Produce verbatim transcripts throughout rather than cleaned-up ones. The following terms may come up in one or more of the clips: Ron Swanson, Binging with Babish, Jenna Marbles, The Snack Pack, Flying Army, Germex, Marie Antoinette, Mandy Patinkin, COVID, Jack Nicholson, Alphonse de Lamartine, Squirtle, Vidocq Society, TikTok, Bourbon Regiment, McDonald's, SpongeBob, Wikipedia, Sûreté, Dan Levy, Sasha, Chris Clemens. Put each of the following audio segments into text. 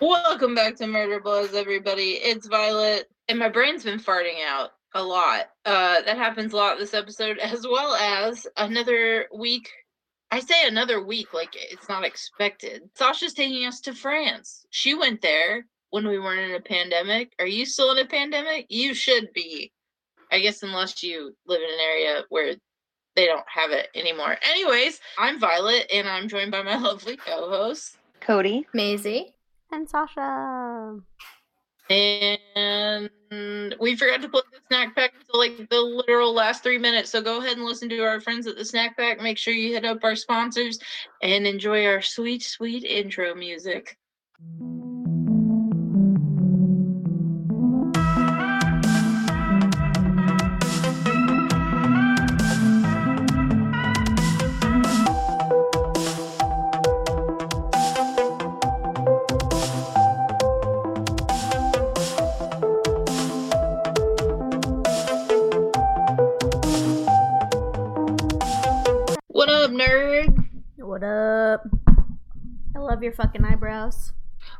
Welcome back to Murder Blows, everybody. It's Violet, and my brain's been farting out a lot. Uh, that happens a lot this episode, as well as another week. I say another week, like it's not expected. Sasha's taking us to France. She went there when we weren't in a pandemic. Are you still in a pandemic? You should be. I guess unless you live in an area where they don't have it anymore. Anyways, I'm Violet, and I'm joined by my lovely co-hosts. Cody. Maisie. And Sasha. And we forgot to play the Snack Pack until like the literal last three minutes. So go ahead and listen to our friends at the Snack Pack. Make sure you hit up our sponsors and enjoy our sweet, sweet intro music. Love your fucking eyebrows.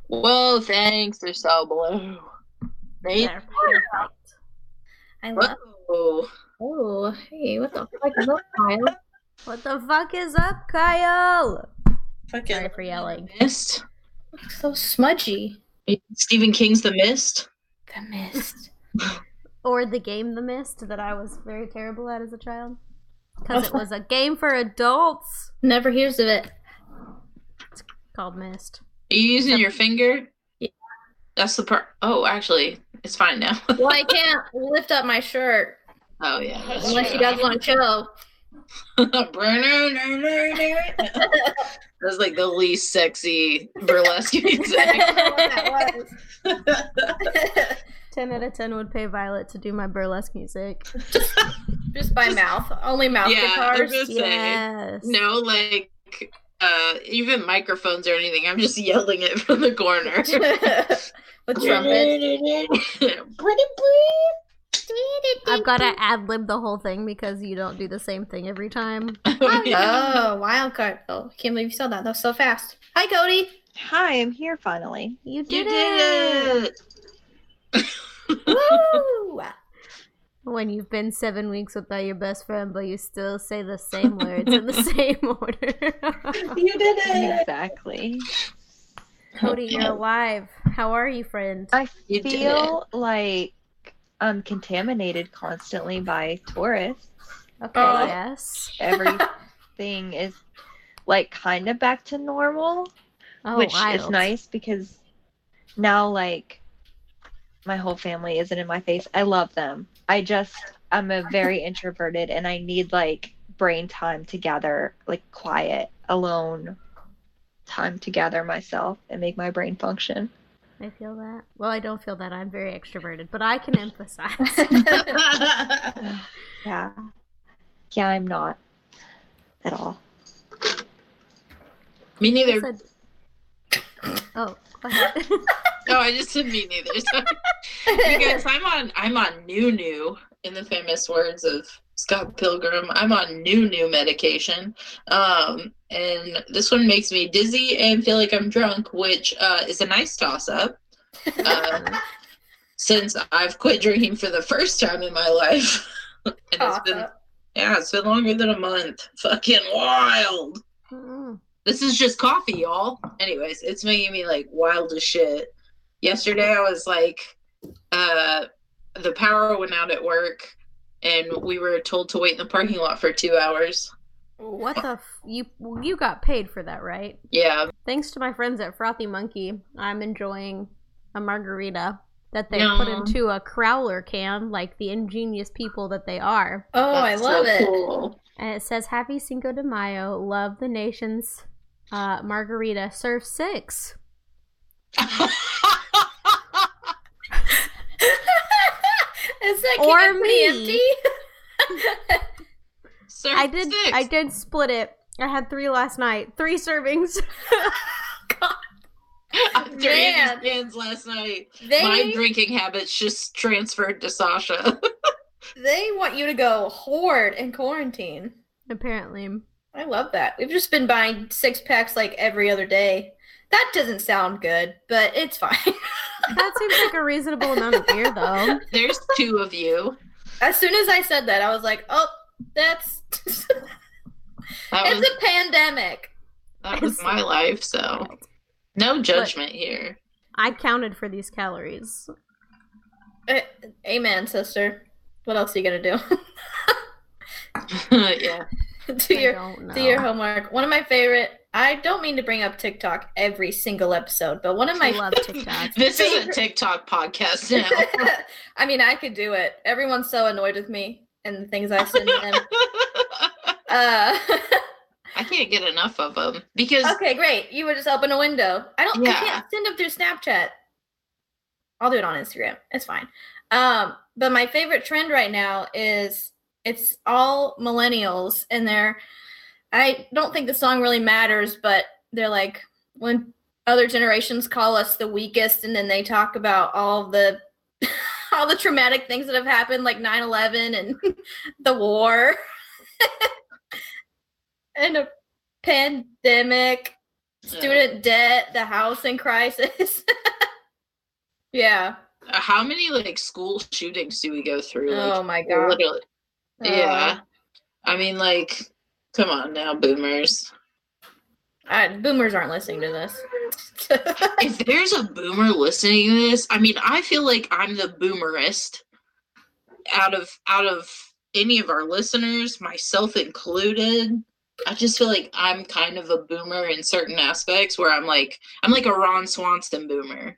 Whoa, thanks. They're so blue. They are. I love. Whoa. Oh, hey, what the fuck is up, Kyle? What the fuck is up, Kyle? Fucking sorry for yelling. Mist. Looks so smudgy. Stephen King's The Mist. The Mist. Or the game The Mist that I was very terrible at as a child because it was a game for adults. Never hears of it. Called mist. Are you using Something. your finger? Yeah. That's the part. Oh, actually, it's fine now. Well, I can't lift up my shirt. Oh, yeah. Unless you guys want to chill. That's like the least sexy burlesque music. ten out of ten would pay Violet to do my burlesque music. Just by mouth. Only mouth yeah, guitars. Just yes. Saying. No, like... Uh, even microphones or anything. I'm just yelling it from the corner. With trumpet. I've got to ad-lib the whole thing because you don't do the same thing every time. Oh, yeah. Oh, wild card. Oh, can't believe you saw that. That was so fast. Hi, Cody. Hi, I'm here finally. You did, you did it. it. Woo! When you've been seven weeks without your best friend, but you still say the same words in the same order. You did it! Exactly. Cody, you're alive. How are you, friend? I you feel like I'm contaminated constantly by tourists. Okay, uh, yes. Everything is like kind of back to normal, oh, which wild. is nice because now like my whole family isn't in my face. I love them. I just, I'm a very introverted and I need like brain time to gather, like quiet, alone time to gather myself and make my brain function. I feel that. Well, I don't feel that. I'm very extroverted, but I can emphasize. Yeah. Yeah, I'm not at all. Me neither. Said... Oh, go ahead. No, I just said me neither. So, because I'm on, I'm on new new, in the famous words of Scott Pilgrim, I'm on new new medication, um, and this one makes me dizzy and feel like I'm drunk, which uh, is a nice toss up, um, since I've quit drinking for the first time in my life, and it's been yeah, it's been longer than a month. Fucking wild. Mm. This is just coffee, y'all. Anyways, it's making me like wild as shit. Yesterday, I was like, uh, the power went out at work, and we were told to wait in the parking lot for two hours. What the f- you you got paid for that, right? Yeah. Thanks to my friends at Frothy Monkey, I'm enjoying a margarita that they no. put into a crowler can, like the ingenious people that they are. Oh, That's I love so it. Cool. And it says, "Happy Cinco de Mayo, love the nation's uh, margarita, serve six." Is that or me? Empty? I did. Six. I did split it. I had three last night. Three servings. God. I'm drinking cans last night. They, My drinking habits just transferred to Sasha. They want you to go hoard and quarantine. Apparently, I love that. We've just been buying six packs like every other day. that doesn't sound good, but it's fine. That seems like a reasonable amount of beer, though. There's two of you. As soon as I said that, I was like, oh, that's... that it's was... a pandemic. That was my life, so... No judgment but here. I counted for these calories. Uh, amen, sister. What else are you going to do? Yeah. Do I your do your homework. One of my favorite... I don't mean to bring up TikTok every single episode, but one of my... I love TikTok. This favorite... is a TikTok podcast now. I mean, I could do it. Everyone's so annoyed with me and the things I send them. uh... I can't get enough of them because... Okay, great. You were just open a window. I don't... Yeah. I can't send them through Snapchat. I'll do it on Instagram. It's fine. Um, but my favorite trend right now is... It's all millennials, and they're, I don't think the song really matters, but they're like, when other generations call us the weakest, and then they talk about all the all the traumatic things that have happened, like nine eleven and the war and a pandemic, student yeah. debt, the housing crisis. Yeah. How many, like, school shootings do we go through? Like, oh, my God. Literally. Yeah. I mean, like, come on now, boomers. Uh, boomers aren't listening to this. If there's a boomer listening to this, I mean, I feel like I'm the boomerist out of out of any of our listeners, myself included. I just feel like I'm kind of a boomer in certain aspects where I'm like, I'm like a Ron Swanson boomer,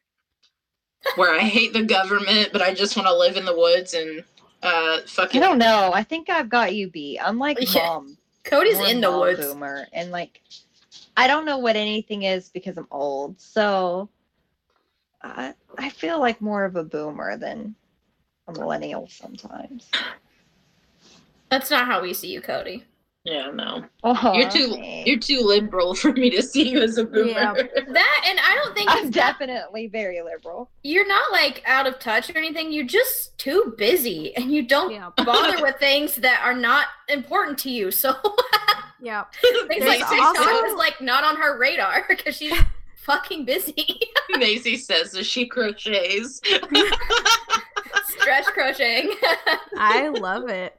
where I hate the government, but I just want to live in the woods and... Uh, fucking. I don't know. I think I've got you beat. I'm like yeah. mom. Cody's We're in the woods. Boomer. And like, I don't know what anything is because I'm old. So I I feel like more of a boomer than a millennial sometimes. That's not how we see you, Cody. Yeah, no. Oh, you're too man. you're too liberal for me to see you as a boomer. Yeah. That and I don't think I'm definitely not, very liberal. You're not like out of touch or anything. You're just too busy and you don't yeah. bother with things that are not important to you. So yeah, things There's like also... TikTok is like not on her radar because she's fucking busy. Macy says that she crochets. Stretch crocheting. I love it.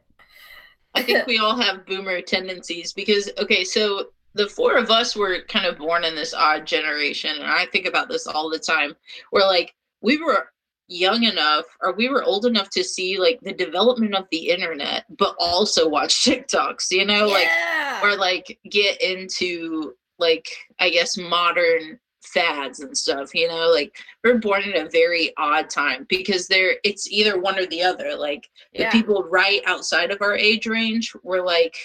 I think we all have boomer tendencies because, okay, so the four of us were kind of born in this odd generation, and I think about this all the time, where, like, we were young enough, or we were old enough to see, like, the development of the internet, but also watch TikToks, you know? Yeah. Like, or, like, get into, like, I guess, modern fads and stuff, you know, like we're born in a very odd time because there it's either one or the other. Like yeah. the people right outside of our age range were like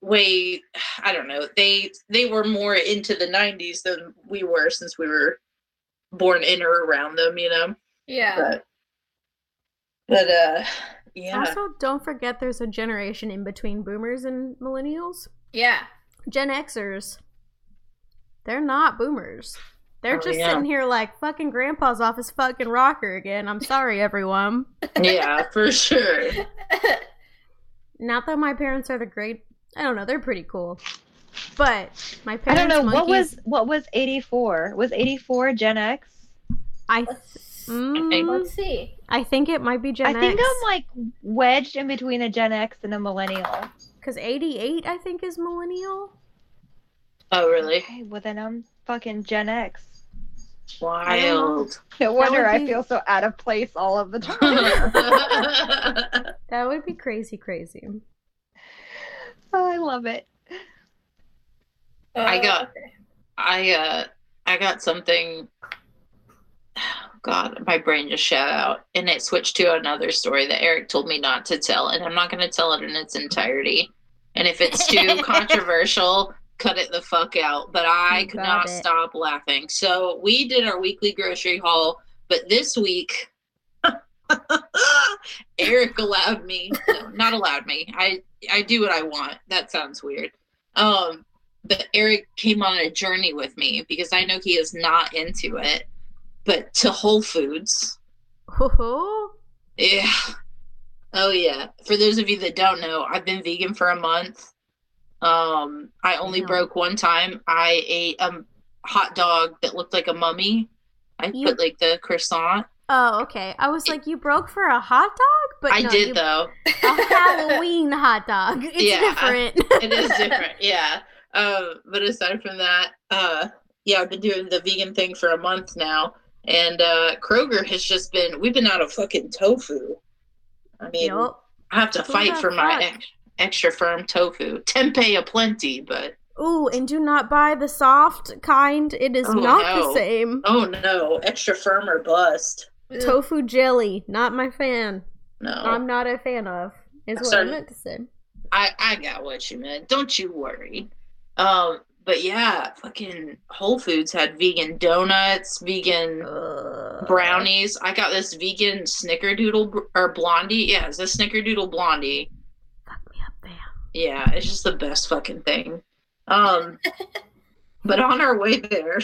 way, I don't know, they they were more into the nineties than we were since we were born in or around them, you know? Yeah. But, but uh yeah. Also, don't forget there's a generation in between boomers and millennials. Yeah. Gen Xers. They're not boomers. They're oh, just yeah. sitting here like, fucking grandpa's off his fucking rocker again. I'm sorry, everyone. Yeah, for sure. Not that my parents are the great... I don't know. They're pretty cool. But my parents... I don't know. Monkeys, what was what was eighty-four? Was eighty-four Gen X? I... Th- mm, Let's see. I think it might be Gen X. I think X. I'm like wedged in between a Gen X and a millennial. Because eighty-eight, I think, is millennial. Oh, really? Okay, well, then I'm fucking Gen X. Wild. No wonder be... I feel so out of place all of the time. That would be crazy, crazy. Oh, I love it. I got, I, uh, I got something. Oh, God, my brain just shut out, and it switched to another story that Eric told me not to tell, and I'm not going to tell it in its entirety. And if it's too controversial... Cut it the fuck out, but I could not it. stop laughing. So we did our weekly grocery haul, but this week Eric allowed me no, not allowed me I I do what I want. That sounds weird, um but Eric came on a journey with me because I know he is not into it, but to Whole Foods. Oh yeah, oh yeah. For those of you that don't know, I've been vegan for a month. Um, I only no. broke one time. I ate a hot dog that looked like a mummy. I you... put like the croissant. Oh, okay. I was it... like, you broke for a hot dog? But I no, did you... though. A Halloween hot dog. It's yeah, different. It is different. Yeah. Um, but aside from that, uh, yeah, I've been doing the vegan thing for a month now. And uh, Kroger has just been, we've been out of fucking tofu. I mean, nope. I have to do fight for my ex- extra firm tofu. Tempeh aplenty, but. Ooh, and do not buy the soft kind. It is oh, not no. the same. Oh, no. Extra firm or bust. Tofu jelly. Not my fan. No. I'm not a fan of, is what Sorry. I meant to say. I, I got what you meant. Don't you worry. Um, But yeah, fucking Whole Foods had vegan donuts, vegan uh, brownies. I got this vegan Snickerdoodle or Blondie. Yeah, it's a Snickerdoodle Blondie. Fuck me up, bam. Yeah, it's just the best fucking thing. Um, but on our way there,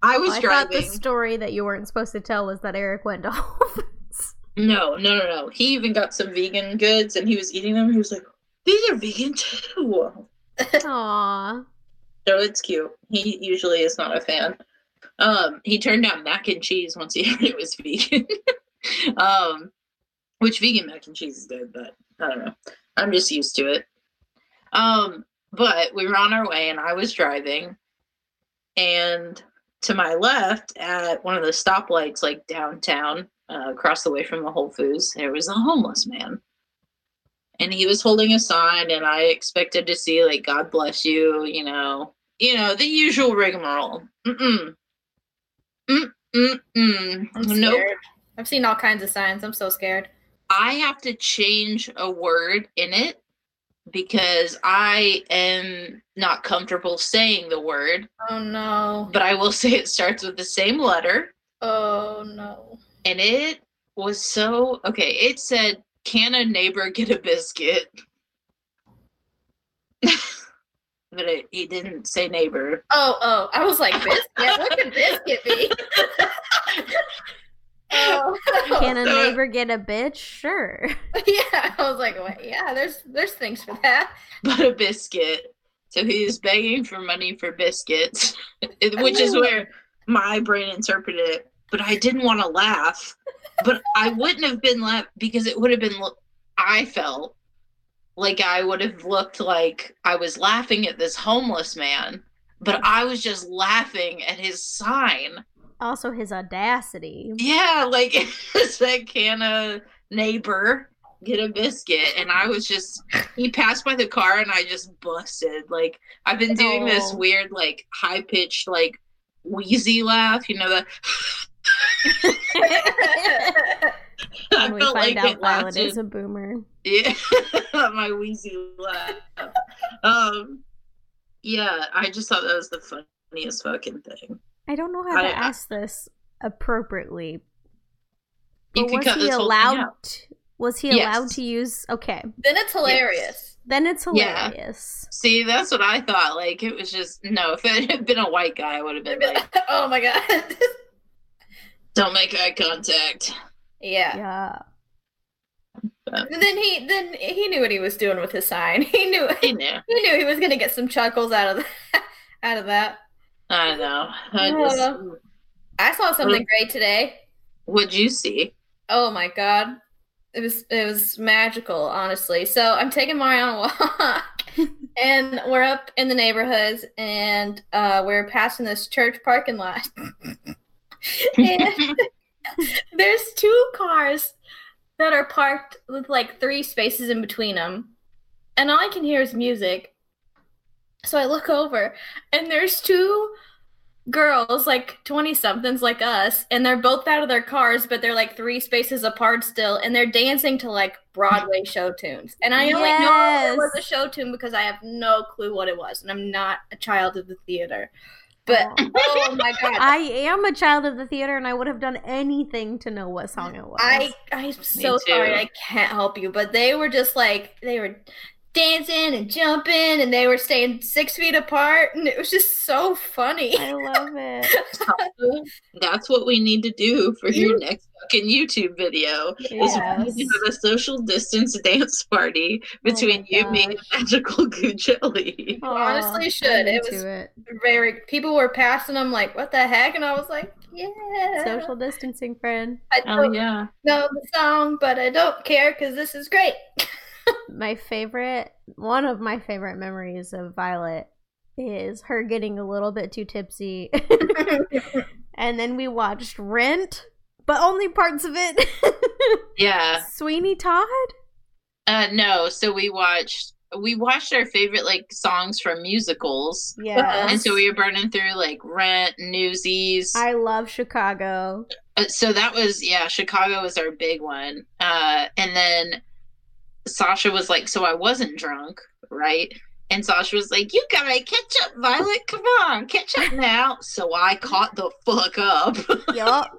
I was well, I driving. I thought the story that you weren't supposed to tell was that Eric went to Whole Foods. No, no, no, no. He even got some vegan goods, and he was eating them. He was like, these are vegan too. Aww. So it's cute. He usually is not a fan. Um, he turned down mac and cheese once he heard it was vegan. um, which vegan mac and cheese is good, but I don't know. I'm just used to it. Um, but we were on our way, and I was driving. And to my left, at one of the stoplights, like downtown, uh, across the way from the Whole Foods, there was a homeless man. And he was holding a sign, and I expected to see, like, God bless you, you know. You know, the usual rigmarole. Mm-mm. Mm-mm-mm. I'm scared. Nope. I've seen all kinds of signs. I'm so scared. I have to change a word in it because I am not comfortable saying the word. Oh, no. But I will say it starts with the same letter. Oh, no. And it was so... Okay, it said... Can a neighbor get a biscuit? But it, he didn't say neighbor. Oh, oh. I was like, biscuit? What could biscuit be? oh, oh. Can a neighbor get a bitch? Sure. Yeah. I was like, wait, yeah, there's there's things for that. But a biscuit. So he's begging for money for biscuits, which is where my brain interpreted it. But I didn't want to laugh. But I wouldn't have been left because it would have been, I felt like I would have looked like I was laughing at this homeless man, but I was just laughing at his sign. Also his audacity. Yeah, like it said, can a neighbor get a biscuit? And I was just, he passed by the car and I just busted. Like I've been doing oh. this weird, like high-pitched, like wheezy laugh, you know, the... I we felt find like out Violet is a boomer. Yeah, my wheezy laugh. um, yeah, I just thought that was the funniest fucking thing. I don't know how I, to ask I, this appropriately. You can cut this whole thing out. Was he yes. allowed to use? Okay, then it's hilarious. Yes. Then it's hilarious. Yeah. See, that's what I thought. Like it was just no. If it had been a white guy, I would have been like, "Oh my god." Don't make eye contact. Yeah. Yeah. But then he then he knew what he was doing with his sign. He knew he knew he, knew he was gonna get some chuckles out of the, out of that. I know. I, I, just, know. I saw something what, great today. What'd you see? Oh my god, it was it was magical, honestly. So I'm taking Mari on a walk, and we're up in the neighborhoods, and uh, we're passing this church parking lot. And there's two cars that are parked with like three spaces in between them, and all I can hear is music. So I look over, and there's two girls, like twenty somethings like us, and they're both out of their cars, but they're like three spaces apart still, and they're dancing to like Broadway show tunes. And I only yes. know it was a show tune because I have no clue what it was, and I'm not a child of the theater. But, oh my god. I am a child of the theater, and I would have done anything to know what song it was. I, I'm so sorry I can't help you, but they were just like, they were dancing and jumping, and they were staying six feet apart, and it was just so funny. I love it. That's what we need to do for your next fucking YouTube video. Yes. Is we have a social distance dance party between oh you, me, and Magical Goo Jelly. Oh, honestly, should it was it. very people were passing them like, what the heck, and I was like, yeah, social distancing, friend. I don't oh, yeah. know the song, but I don't care because this is great. My favorite, one of my favorite memories of Violet is her getting a little bit too tipsy. And then we watched Rent, but only parts of it. Yeah. Sweeney Todd? Uh, no, so we watched, we watched our favorite, like, songs from musicals. Yeah. And so we were burning through, like, Rent, Newsies. I love Chicago. Uh, so that was, yeah, Chicago was our big one. Uh, and then Sasha was like, so I wasn't drunk, right? And Sasha was like, you gotta catch up, Violet. Come on, catch up now. So I caught the fuck up. Yup.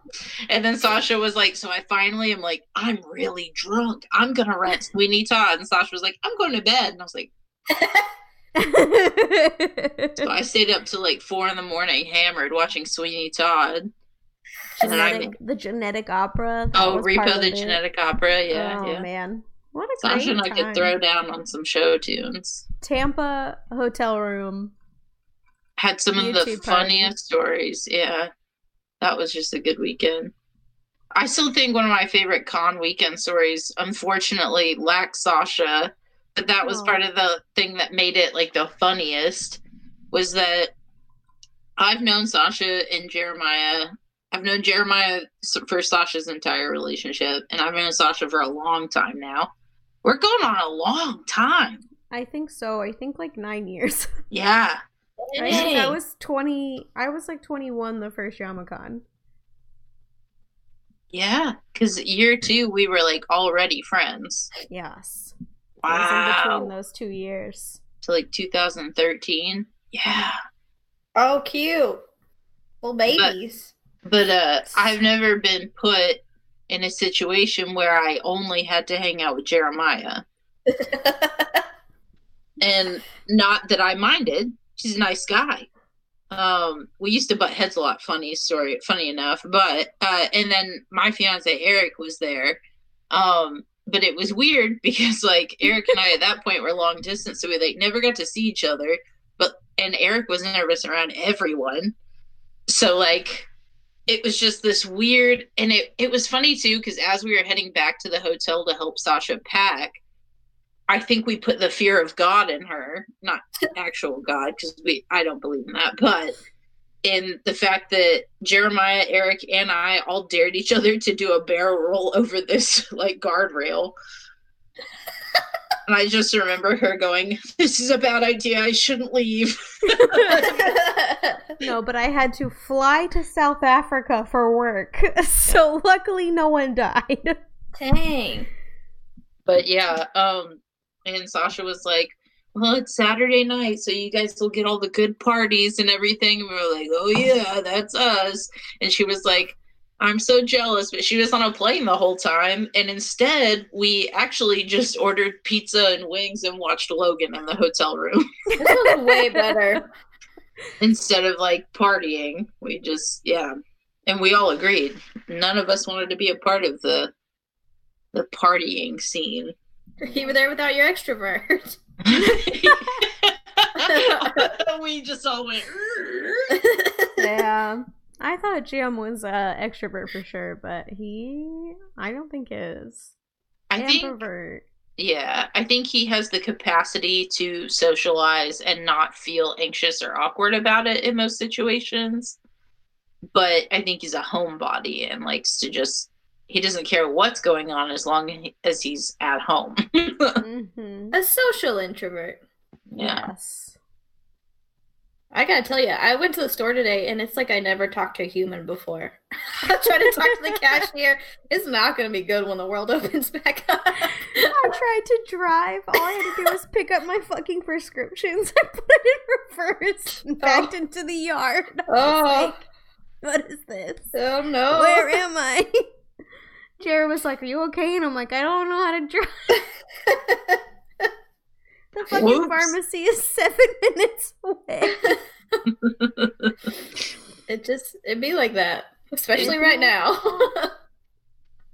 And then Sasha was like, so I finally am like, I'm really drunk. I'm gonna rent Sweeney Todd. And Sasha was like, I'm going to bed. And I was like, so I stayed up till like four in the morning, hammered, watching Sweeney Todd. Genetic, I, the genetic opera. Oh, Repo the Genetic Opera. Yeah. Oh, yeah. Man. What a great Sasha and I could throw down on some show tunes. Tampa hotel room had some YouTube of the funniest party. Stories. Yeah, that was just a good weekend. I still think one of my favorite con weekend stories, unfortunately, lacks Sasha, but that was oh. part of the thing that made it like the funniest. Was that I've known Sasha and Jeremiah. I've known Jeremiah for Sasha's entire relationship, and I've known Sasha for a long time now. We're going on a long time. I think so. I think like nine years. Yeah. Right? Hey. I was twenty. I was like twenty-one the first YamaCon. Yeah, because year two we were like already friends. Yes. Wow. It was in between those two years. So like two thousand thirteen. Yeah. Oh, cute. Well, babies. But, but uh, I've never been put in a situation where I only had to hang out with Jeremiah. And not that I minded. She's a nice guy. Um, we used to butt heads a lot, funny story, funny enough. But, uh, and then my fiance, Eric, was there. Um, but it was weird because, like, Eric and I at that point were long distance, so we, like, never got to see each other. But, and Eric was nervous around everyone. So, like, it was just this weird, and it, it was funny, too, because as we were heading back to the hotel to help Sasha pack, I think we put the fear of God in her, not actual God, because we I don't believe in that, but in the fact that Jeremiah, Eric, and I all dared each other to do a barrel roll over this, like, guardrail. And I just remember her going, this is a bad idea, I shouldn't leave. No, but I had to fly to South Africa for work, so luckily no one died. Dang. But yeah, um, and Sasha was like, well, it's Saturday night, so you guys will get all the good parties and everything. And we were like, oh yeah, that's us. And she was like, I'm so jealous. But she was on a plane the whole time. And instead, we actually just ordered pizza and wings and watched Logan in the hotel room. This was way better. Instead of, like, partying, we just, yeah. And we all agreed. None of us wanted to be a part of the the partying scene. You were there without your extrovert. We just all went, yeah. I thought Jam was an uh, extrovert for sure, but he, I don't think is. I Ambivert. think, yeah, I think he has the capacity to socialize and not feel anxious or awkward about it in most situations. But I think he's a homebody and likes to just, he doesn't care what's going on as long as he's at home. Mm-hmm. A social introvert. Yeah. Yes. I gotta tell you, I went to the store today, and it's like I never talked to a human before. I tried to talk to the cashier. It's not gonna be good when the world opens back up. I tried to drive. All I had to do was pick up my fucking prescriptions and put it in reverse and backed oh. into the yard. Oh. Like, what is this? Oh, no. Where am I? Jared was like, are you okay? And I'm like, I don't know how to drive. The fucking Whoops. pharmacy is seven minutes away. It just, it'd be like that. Especially it right now.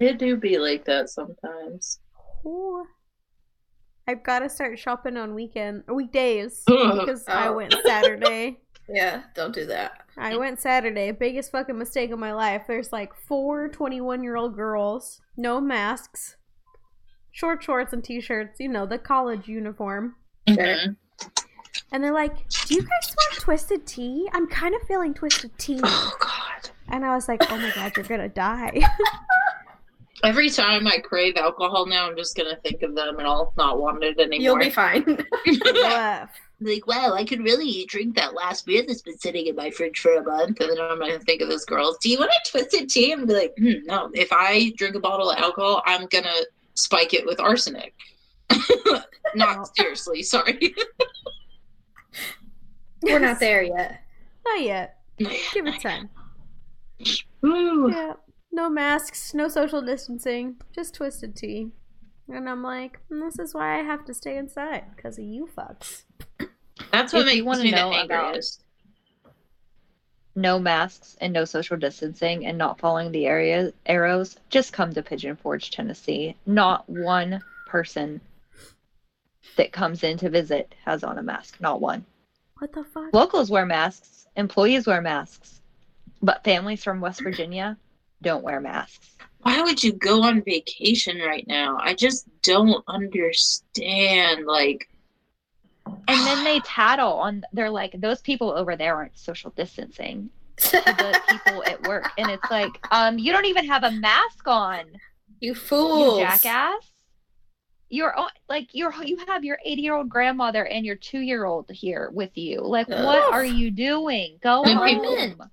It do be like that sometimes. Ooh. I've got to start shopping on weekend, weekdays, Ugh. because oh. I went Saturday. Yeah, don't do that. I went Saturday. Biggest fucking mistake of my life. There's like four twenty-one-year-old girls, no masks, short shorts and t-shirts, you know, the college uniform. Mm-hmm. And they're like, do you guys want Twisted Tea? I'm kind of feeling Twisted Tea. Oh, God. And I was like, oh, my God, you're going to die. Every time I crave alcohol now, I'm just going to think of them and I'll not want it anymore. You'll be fine. Like, wow, I could really drink that last beer that's been sitting in my fridge for a month. And then I'm going to think of those girls. Do you want a Twisted Tea? And be like, mm, no. If I drink a bottle of alcohol, I'm going to spike it with arsenic. Not oh. seriously, sorry. We're not there yet. Not yet. Give it time. Ooh. Yeah. No masks, no social distancing, just Twisted Tea. And I'm like, this is why I have to stay inside, because of you fucks. That's what makes me the angriest. No masks and no social distancing and not following the area arrows, just come to Pigeon Forge, Tennessee. Not one person that comes in to visit has on a mask. Not one. What the fuck? Locals wear masks. Employees wear masks. But families from West Virginia don't wear masks. Why would you go on vacation right now? I just don't understand. Like, and then they tattle on, they're like, those people over there aren't social distancing. The people at work. And it's like, um, you don't even have a mask on. You fools. You jackass. You're like you're you have your eighty-year-old grandmother and your two-year-old here with you. Like, Ugh. what are you doing? Go the home. People,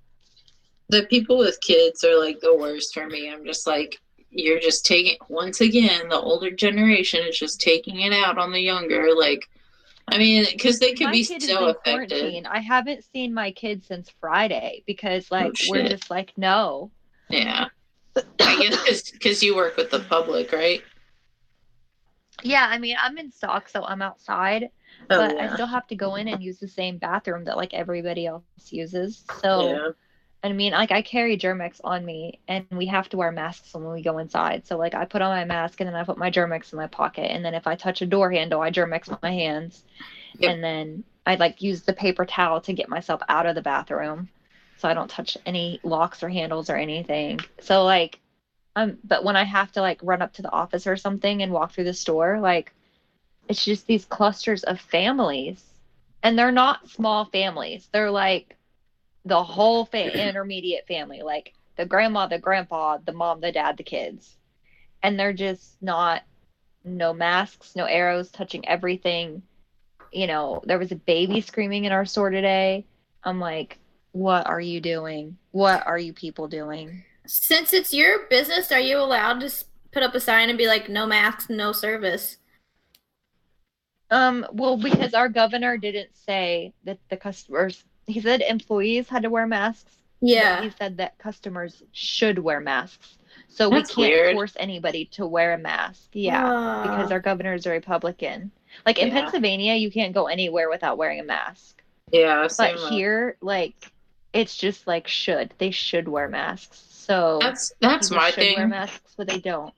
the people with kids are like the worst for me. I'm just like, you're just taking once again. The older generation is just taking it out on the younger. Like, I mean, because they could my be so affected. Quarantine. I haven't seen my kids since Friday because like oh, we're just like no. Yeah, I guess because you work with the public, right? Yeah, I mean, I'm in stock, so I'm outside, oh, but yeah. I still have to go in and use the same bathroom that, like, everybody else uses, so, yeah. I mean, like, I carry Germex on me, and we have to wear masks when we go inside, so, like, I put on my mask, and then I put my Germex in my pocket, and then if I touch a door handle, I Germex my hands, yep. and then I, like, use the paper towel to get myself out of the bathroom, so I don't touch any locks or handles or anything, so, like, Um, but when I have to, like, run up to the office or something and walk through the store, like, it's just these clusters of families. And they're not small families. They're, like, the whole fa- intermediate family. Like, the grandma, the grandpa, the mom, the dad, the kids. And they're just not, no masks, no arrows, touching everything. You know, there was a baby screaming in our store today. I'm like, what are you doing? What are you people doing? Since it's your business, are you allowed to put up a sign and be like, no masks, no service? Um, well, because our governor didn't say that the customers, he said employees had to wear masks. Yeah. He said that customers should wear masks. So That's we can't weird. force anybody to wear a mask. Yeah. Uh, because our governor is a Republican. Like in yeah. Pennsylvania, you can't go anywhere without wearing a mask. Yeah. But here, like, it's just like should. They should wear masks. So that's that's my thing. People should wear masks, but they don't.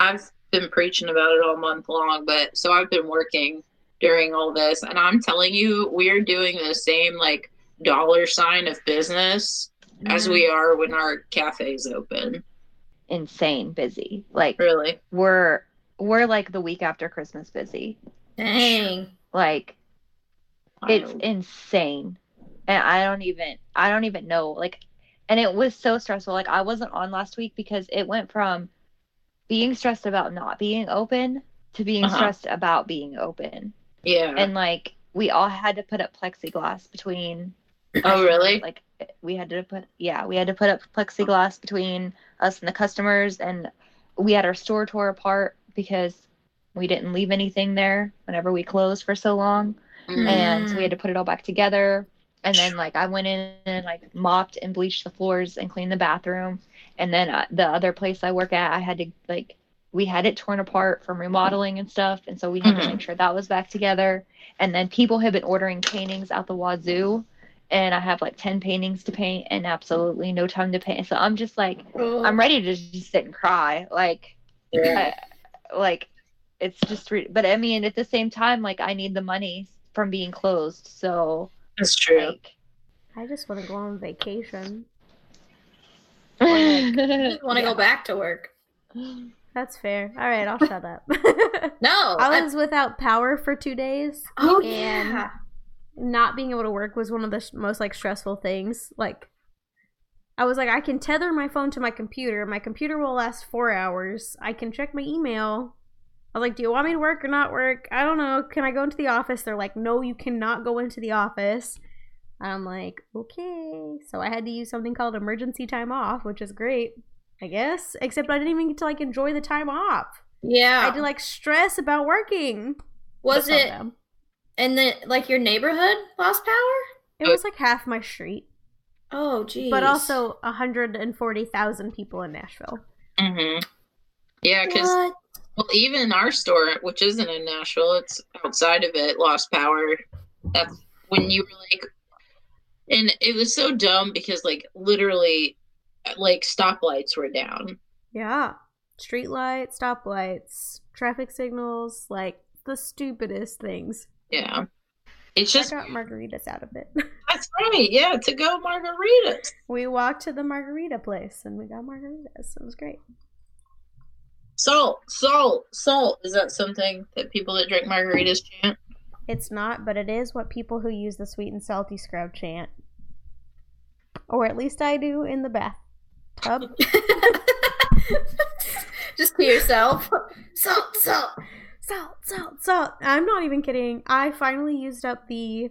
I've been preaching about it all month long, but so I've been working during all this, and I'm telling you, we're doing the same like dollar sign of business mm. as we are when our cafe's open. Insane busy, like really. We're we're like the week after Christmas busy. Dang, like wow. It's insane, and I don't even I don't even know like. And it was so stressful. Like, I wasn't on last week because it went from being stressed about not being open to being uh-huh. stressed about being open. Yeah. And, like, we all had to put up plexiglass between. Oh, really? Like, we had to put, yeah, we had to put up plexiglass between us and the customers. And we had our store tore apart because we didn't leave anything there whenever we closed for so long. Mm. And so we had to put it all back together. And then, like, I went in and, like, mopped and bleached the floors and cleaned the bathroom. And then uh, the other place I work at, I had to, like, we had it torn apart from remodeling and stuff, and so we had mm-hmm. to make sure that was back together. And then people have been ordering paintings out the wazoo, and I have like ten paintings to paint and absolutely no time to paint. So I'm just like, oh. I'm ready to just sit and cry. Like, yeah. I, like it's just, re- but I mean, at the same time, like I need the money from being closed. So that's true. Like, I just want to go on vacation. Like, I just want to yeah. go back to work. That's fair. All right, I'll shut up. No. I was I... without power for two days. Oh, and yeah. Not being able to work was one of the sh- most, like, stressful things. Like, I was like, I can tether my phone to my computer. My computer will last four hours. I can check my email. I was like, do you want me to work or not work? I don't know. Can I go into the office? They're like, no, you cannot go into the office. And I'm like, okay. So I had to use something called emergency time off, which is great. I guess, except I didn't even get to, like, enjoy the time off. Yeah. I had to, like, stress about working. Was it in the, like, your neighborhood lost power? It was, like, half my street. Oh, geez. But also one hundred forty thousand people in Nashville. Mm-hmm. Yeah, because, well, even our store, which isn't in Nashville, it's outside of it, lost power. That's when you were, like, and it was so dumb because, like, literally... like stoplights were down. Yeah. Street lights, stoplights, traffic signals, like the stupidest things. Yeah. It's just I got margaritas out of it. That's right. Yeah, to go margaritas. We walked to the margarita place and we got margaritas. It was great. Salt, salt, salt. Is that something that people that drink margaritas chant? It's not, but it is what people who use the sweet and salty scrub chant. Or at least I do in the bath. Tub. Just to yourself. Salt, salt, salt, salt, salt. I'm not even kidding. I finally used up the...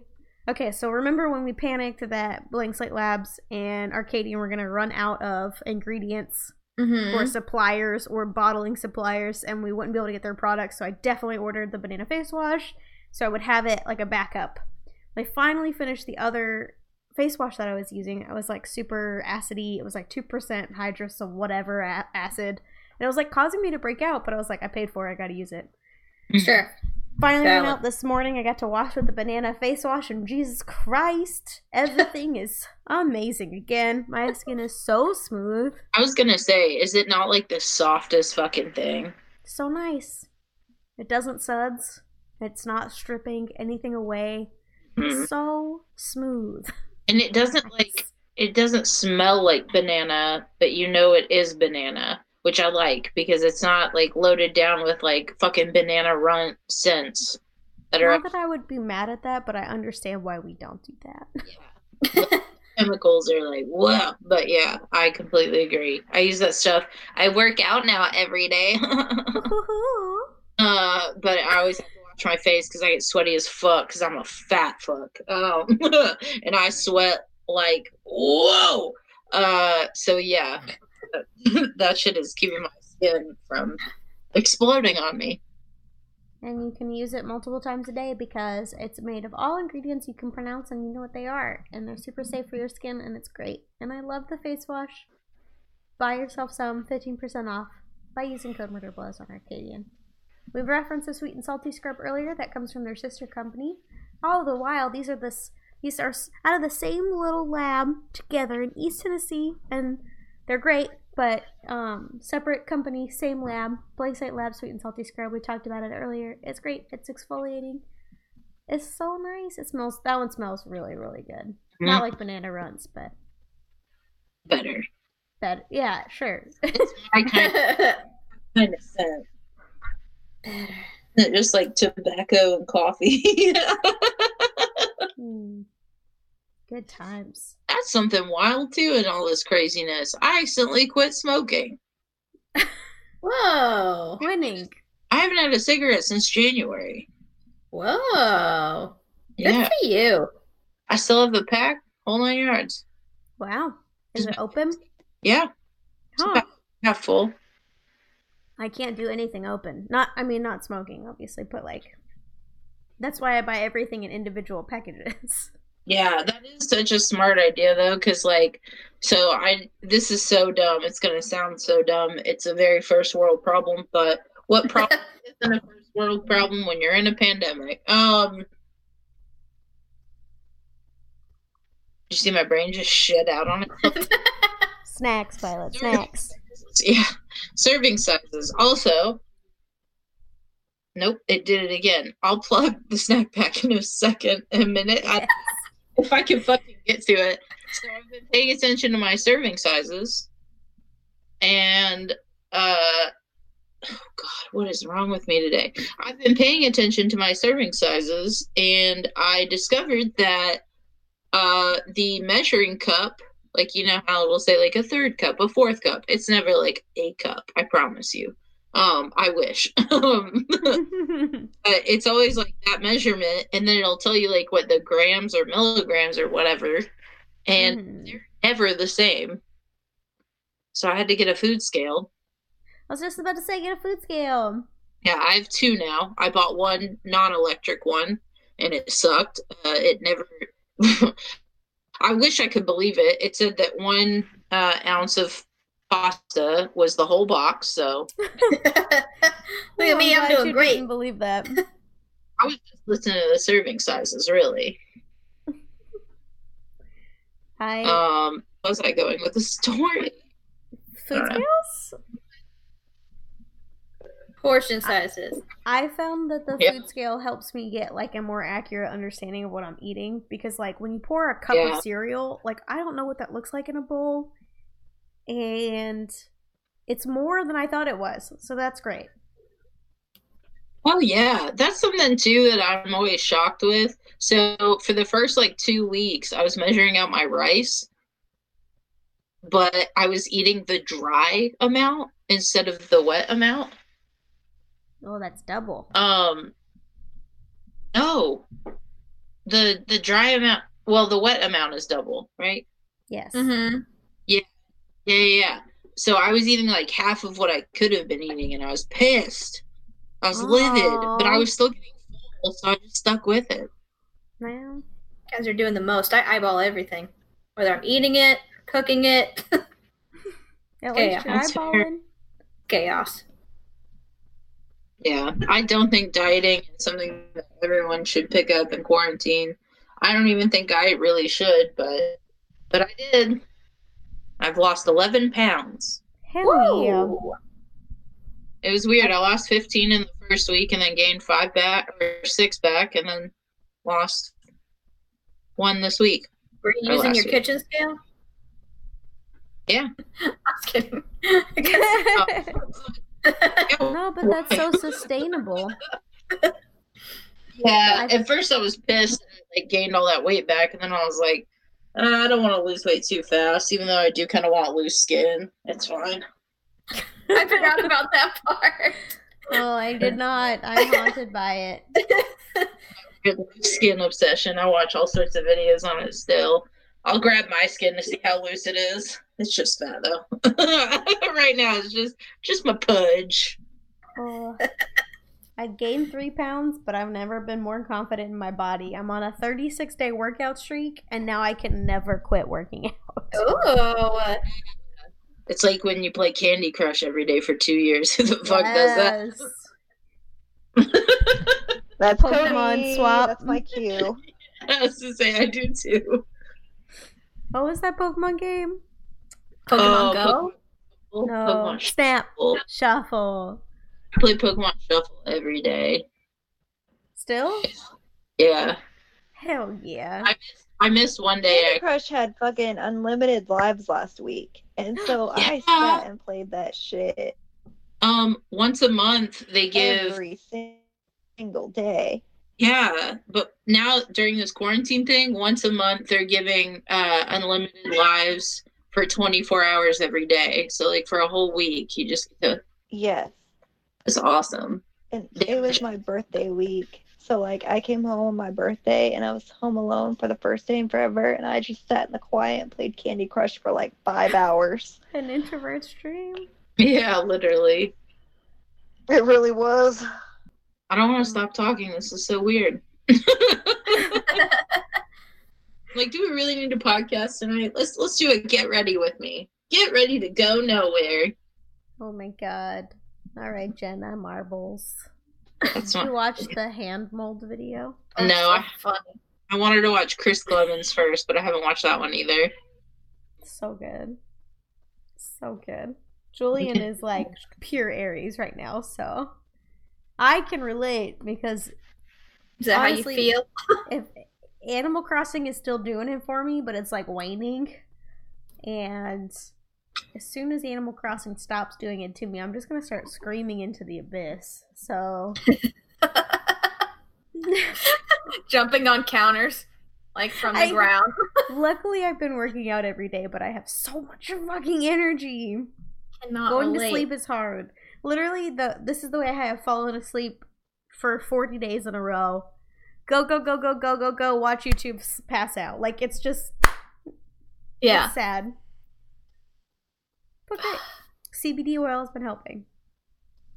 Okay, so remember when we panicked that Blank Slate Labs and Arcadian were going to run out of ingredients mm-hmm. or suppliers or bottling suppliers, and we wouldn't be able to get their products, so I definitely ordered the banana face wash so I would have it like a backup. I finally finished the other... face wash that I was using. I was like super acidy. It was like two percent hydrous of whatever a- acid. And it was like causing me to break out, but I was like, I paid for it. I gotta use it. Sure. Finally went out this morning. I got to wash with the banana face wash and Jesus Christ, everything is amazing again. My skin is so smooth. I was gonna say, is it not like the softest fucking thing? So nice. It doesn't suds. It's not stripping anything away. Mm. It's so smooth. And it doesn't, like, it doesn't smell like banana, but you know it is banana, which I like, because it's not, like, loaded down with, like, fucking banana run scents. That are... Not that I would be mad at that, but I understand why we don't do that. Yeah. Chemicals are like, whoa. But, yeah, I completely agree. I use that stuff. I work out now every day. uh, but I always... my face because I get sweaty as fuck because I'm a fat fuck um, and I sweat like whoa uh so yeah that shit is keeping my skin from exploding on me. And you can use it multiple times a day because it's made of all ingredients you can pronounce and you know what they are, and they're super safe for your skin, and it's great. And I love the face wash. Buy yourself some fifteen percent off by using code MurderBlows on Arcadian. We've referenced the sweet and salty scrub earlier. That comes from their sister company. All the while, these are this these are out of the same little lab together in East Tennessee, and they're great. But um, separate company, same lab, Blank Slate Labs Sweet and Salty Scrub. We talked about it earlier. It's great. It's exfoliating. It's so nice. It smells. That one smells really, really good. Mm-hmm. Not like banana runs, but better. Better. Yeah, sure. It's my kind of scent. Just like tobacco and coffee. mm. Good times. That's something wild too in all this craziness. I accidentally quit smoking. Whoa. Winning. I haven't had a cigarette since January. Whoa. Good yeah. for you. I still have a pack, whole nine yards. Wow. Is it open? Yeah. Huh. It's about half full. I can't do anything open. Not, I mean, not smoking, obviously, but, like, that's why I buy everything in individual packages. Yeah, that is such a smart idea, though, because, like, So I, this is so dumb. It's going to sound so dumb. It's a very first world problem, but what problem isn't a first world problem when you're in a pandemic? Um, did you see my brain just shit out on it? Snacks, Violet, snacks. Yeah, serving sizes. Also, nope, it did it again. I'll plug the snack pack in a second, a minute. Yes. I, if I can fucking get to it. So I've been paying attention to my serving sizes, and uh, oh God, what is wrong with me today? I've been paying attention to my serving sizes, and I discovered that uh, the measuring cup, like, you know how it'll say like a third cup, a fourth cup. It's never like a cup. I promise you. Um, I wish. um, it's always like that measurement, and then it'll tell you like what the grams or milligrams or whatever. And mm. they're never the same. So I had to get a food scale. I was just about to say, get a food scale. Yeah, I have two now. I bought one non-electric one, and it sucked. Uh, it never... I wish I could believe it. It said that one uh, ounce of pasta was the whole box, so... Look oh at me, I'm doing great. I couldn't believe that. I was just listening to the serving sizes, really. Hi. Um, how was I going with the story? Food scales? Portion sizes. I found that the yep. food scale helps me get like a more accurate understanding of what I'm eating, because like when you pour a cup yeah. of cereal, like I don't know what that looks like in a bowl, and it's more than I thought it was. So that's great. Oh yeah, that's something too that I'm always shocked with. So for the first like two weeks, I was measuring out my rice, but I was eating the dry amount instead of the wet amount. Oh, that's double. Um, no, the the dry amount. Well, the wet amount is double, right? Yes. Mm-hmm. Yeah, yeah, yeah. So I was eating like half of what I could have been eating, and I was pissed. I was livid, Aww. but I was still getting full, so I just stuck with it. Wow. You guys are doing the most. I eyeball everything. Whether I'm eating it, cooking it. At least you're eyeballing. Chaos. Yeah, I don't think dieting is something that everyone should pick up in quarantine. I don't even think I really should, but but I did. I've lost eleven pounds. Hell yeah. It was weird. I lost fifteen in the first week and then gained five back or six back and then lost one this week. Were you using your week. kitchen scale? Yeah. I was kidding. No, but that's so sustainable. Yeah. At first I was pissed and I like, gained all that weight back, and then I was like, oh, I don't want to lose weight too fast, even though I do kind of want loose skin. It's fine. I forgot about that part. Oh, I did not. I'm haunted by it. Skin obsession. I watch all sorts of videos on it still. I'll grab my skin to see how loose it is. It's just fat, though. Right now, it's just just my pudge. Oh, I gained three pounds, but I've never been more confident in my body. I'm on a thirty-six day workout streak, and now I can never quit working out. Oh, it's like when you play Candy Crush every day for two years. Who the fuck yes. does that? That's Pokemon me. Swap. That's my cue. I was to say, I do too. What was that Pokemon game? Pokemon uh, Go? Pokemon, no. Pokemon Snap. Shuffle. Shuffle. I play Pokemon Shuffle every day. Still? Yeah. Hell yeah. I missed, I missed one day. Candy Crush had fucking unlimited lives last week. And so yeah. I sat and played that shit. Um, once a month they give every single day. Yeah, but now during this quarantine thing, once a month they're giving uh, unlimited lives for twenty-four hours every day. So like for a whole week, you just get to... Yes. It's awesome. And it was my birthday week. So like I came home on my birthday and I was home alone for the first day in forever, and I just sat in the quiet and played Candy Crush for like five hours. An introvert's dream. Yeah, literally. It really was. I don't want to stop talking. This is so weird. Like, do we really need a podcast tonight? Let's let's do it. Get ready with me. Get ready to go nowhere. Oh my god! All right, Jenna marbles. That's Did you watch the hand mold video? That's no, I funny. I wanted to watch Chris Clemens first, but I haven't watched that one either. So good, so good. Julian is like pure Aries right now, so I can relate because. Is that honestly, how you feel? if Animal Crossing is still doing it for me, but it's like waning. And as soon as Animal Crossing stops doing it to me, I'm just going to start screaming into the abyss. So. Jumping on counters, like from the I, ground. Luckily, I've been working out every day, but I have so much fucking energy. Cannot Going relate. to sleep is hard. Literally, the this is the way I have fallen asleep for forty days in a row. Go, go, go, go, go, go, go. Watch YouTube, pass out. Like, it's just... Yeah. It's sad. But C B D oil has been helping.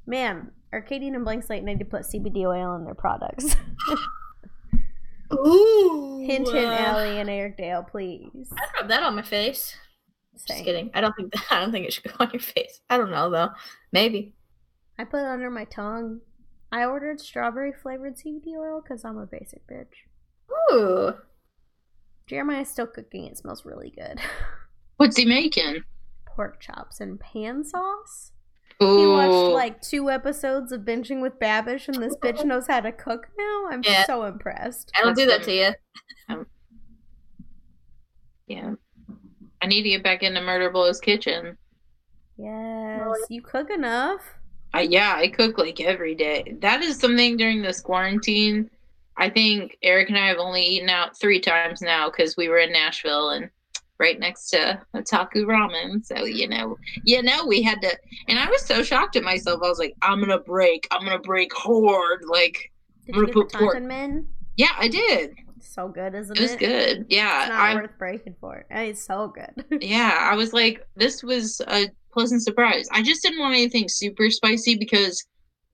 Man, Arcadian and Blank Slate need to put C B D oil in their products. Ooh. Hint, hint, Allie and Eric Dale, please. I'd rub that on my face. Same. Just kidding. I don't think that, I don't think it should go on your face. I don't know, though. Maybe. I put it under my tongue. I ordered strawberry-flavored C B D oil because I'm a basic bitch. Ooh. Jeremiah's still cooking. It smells really good. What's he making? Pork chops and pan sauce. Ooh. He watched, like, two episodes of Binging with Babish, and this bitch knows how to cook now. I'm yeah. so impressed. I don't do that to you. Um, yeah. I need to get back into Murder Blows Kitchen. Yes. You cook enough. I, yeah, I cook, like, every day. That is something during this quarantine. I think Eric and I have only eaten out three times now because we were in Nashville and right next to Otaku Ramen. So, you know, you know, we had to. And I was so shocked at myself. I was like, I'm going to break. I'm going to break hard. Like, did I'm going to put pork. Yeah, I did. So good, isn't it? It was good. Yeah. It's not I, worth breaking for. It's so good. Yeah. I was like, this was a pleasant surprise. I just didn't want anything super spicy because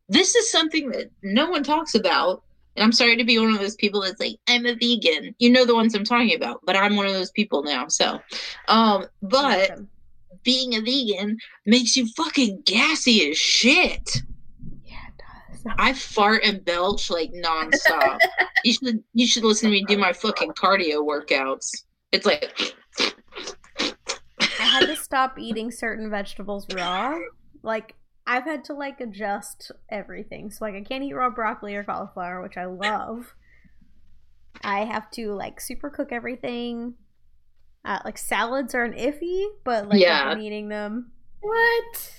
this is something that no one talks about. And I'm sorry to be one of those people that's like, I'm a vegan. You know the ones I'm talking about, but I'm one of those people now. So, um, but awesome. Being a vegan makes you fucking gassy as shit. Yeah, it does. I fart and belch like nonstop. you should you should listen to me do my fucking cardio workouts. It's like. I had to stop eating certain vegetables raw. Like, I've had to, like, adjust everything. So, like, I can't eat raw broccoli or cauliflower, which I love. I have to, like, super cook everything. Uh, like, salads are an iffy, but, like, yeah. I'm eating them. What?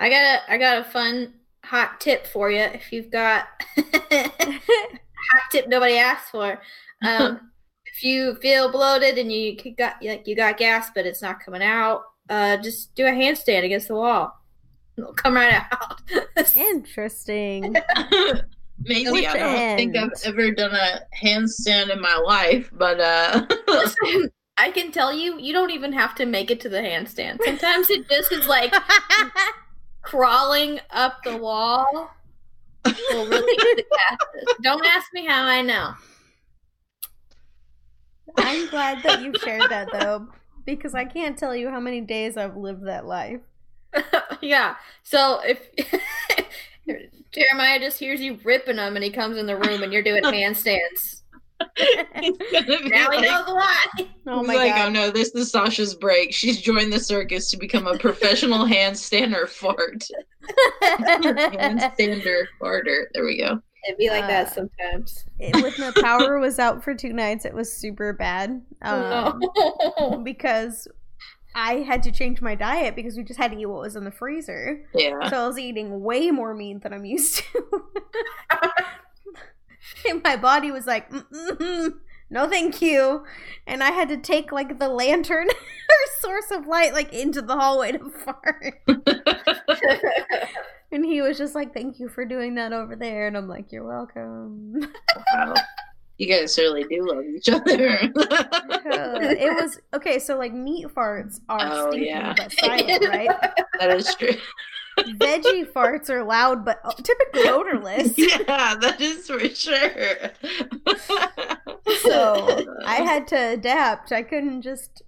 I got a, I got a fun hot tip for you. If you've got hot tip nobody asked for. Um, if you feel bloated and you got, like, you got gas, but it's not coming out, uh, just do a handstand against the wall. It'll come right out. Interesting. Maybe Which I don't end? think I've ever done a handstand in my life, but uh listen, I can tell you, you don't even have to make it to the handstand. Sometimes it just is like crawling up the wall will really the gases. Don't ask me how I know. I'm glad that you shared that though, because I can't tell you how many days I've lived that life. Yeah, so if Jeremiah just hears you ripping them and he comes in the room and you're doing handstands. Now like, he knows why. Oh my like, God. Oh no, this is Sasha's break. She's joined the circus to become a professional handstander fart. Handstander farter. There we go. It'd be like uh, that sometimes. It, with my power was out for two nights, it was super bad. Um, no. Because... I had to change my diet because we just had to eat what was in the freezer. Yeah. So I was eating way more meat than I'm used to. And my body was like, mm-mm, no thank you. And I had to take, like, the lantern or source of light, like, into the hallway to fart. And he was just like, thank you for doing that over there. And I'm like, you're welcome. Wow. You guys really do love each other. It was okay. So, like, meat farts are oh, stinky yeah. but silent, right? That is true. Veggie farts are loud but typically odorless. Yeah, that is for sure. So I had to adapt. I couldn't just...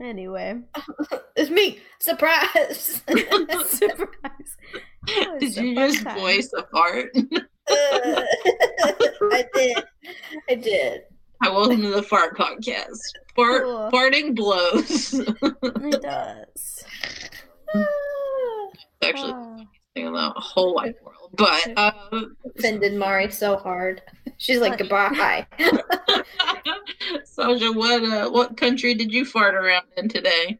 Anyway. It's me! Surprise! Surprise. Did you just time. voice a fart? uh, I did. I did. Hi, welcome to the Fart Podcast. Fart, cool. Farting blows. It does. It's actually the funniest thing in the whole wide world. But um, offended Mari so hard. She's like, goodbye. Sasha, what uh, what country did you fart around in today?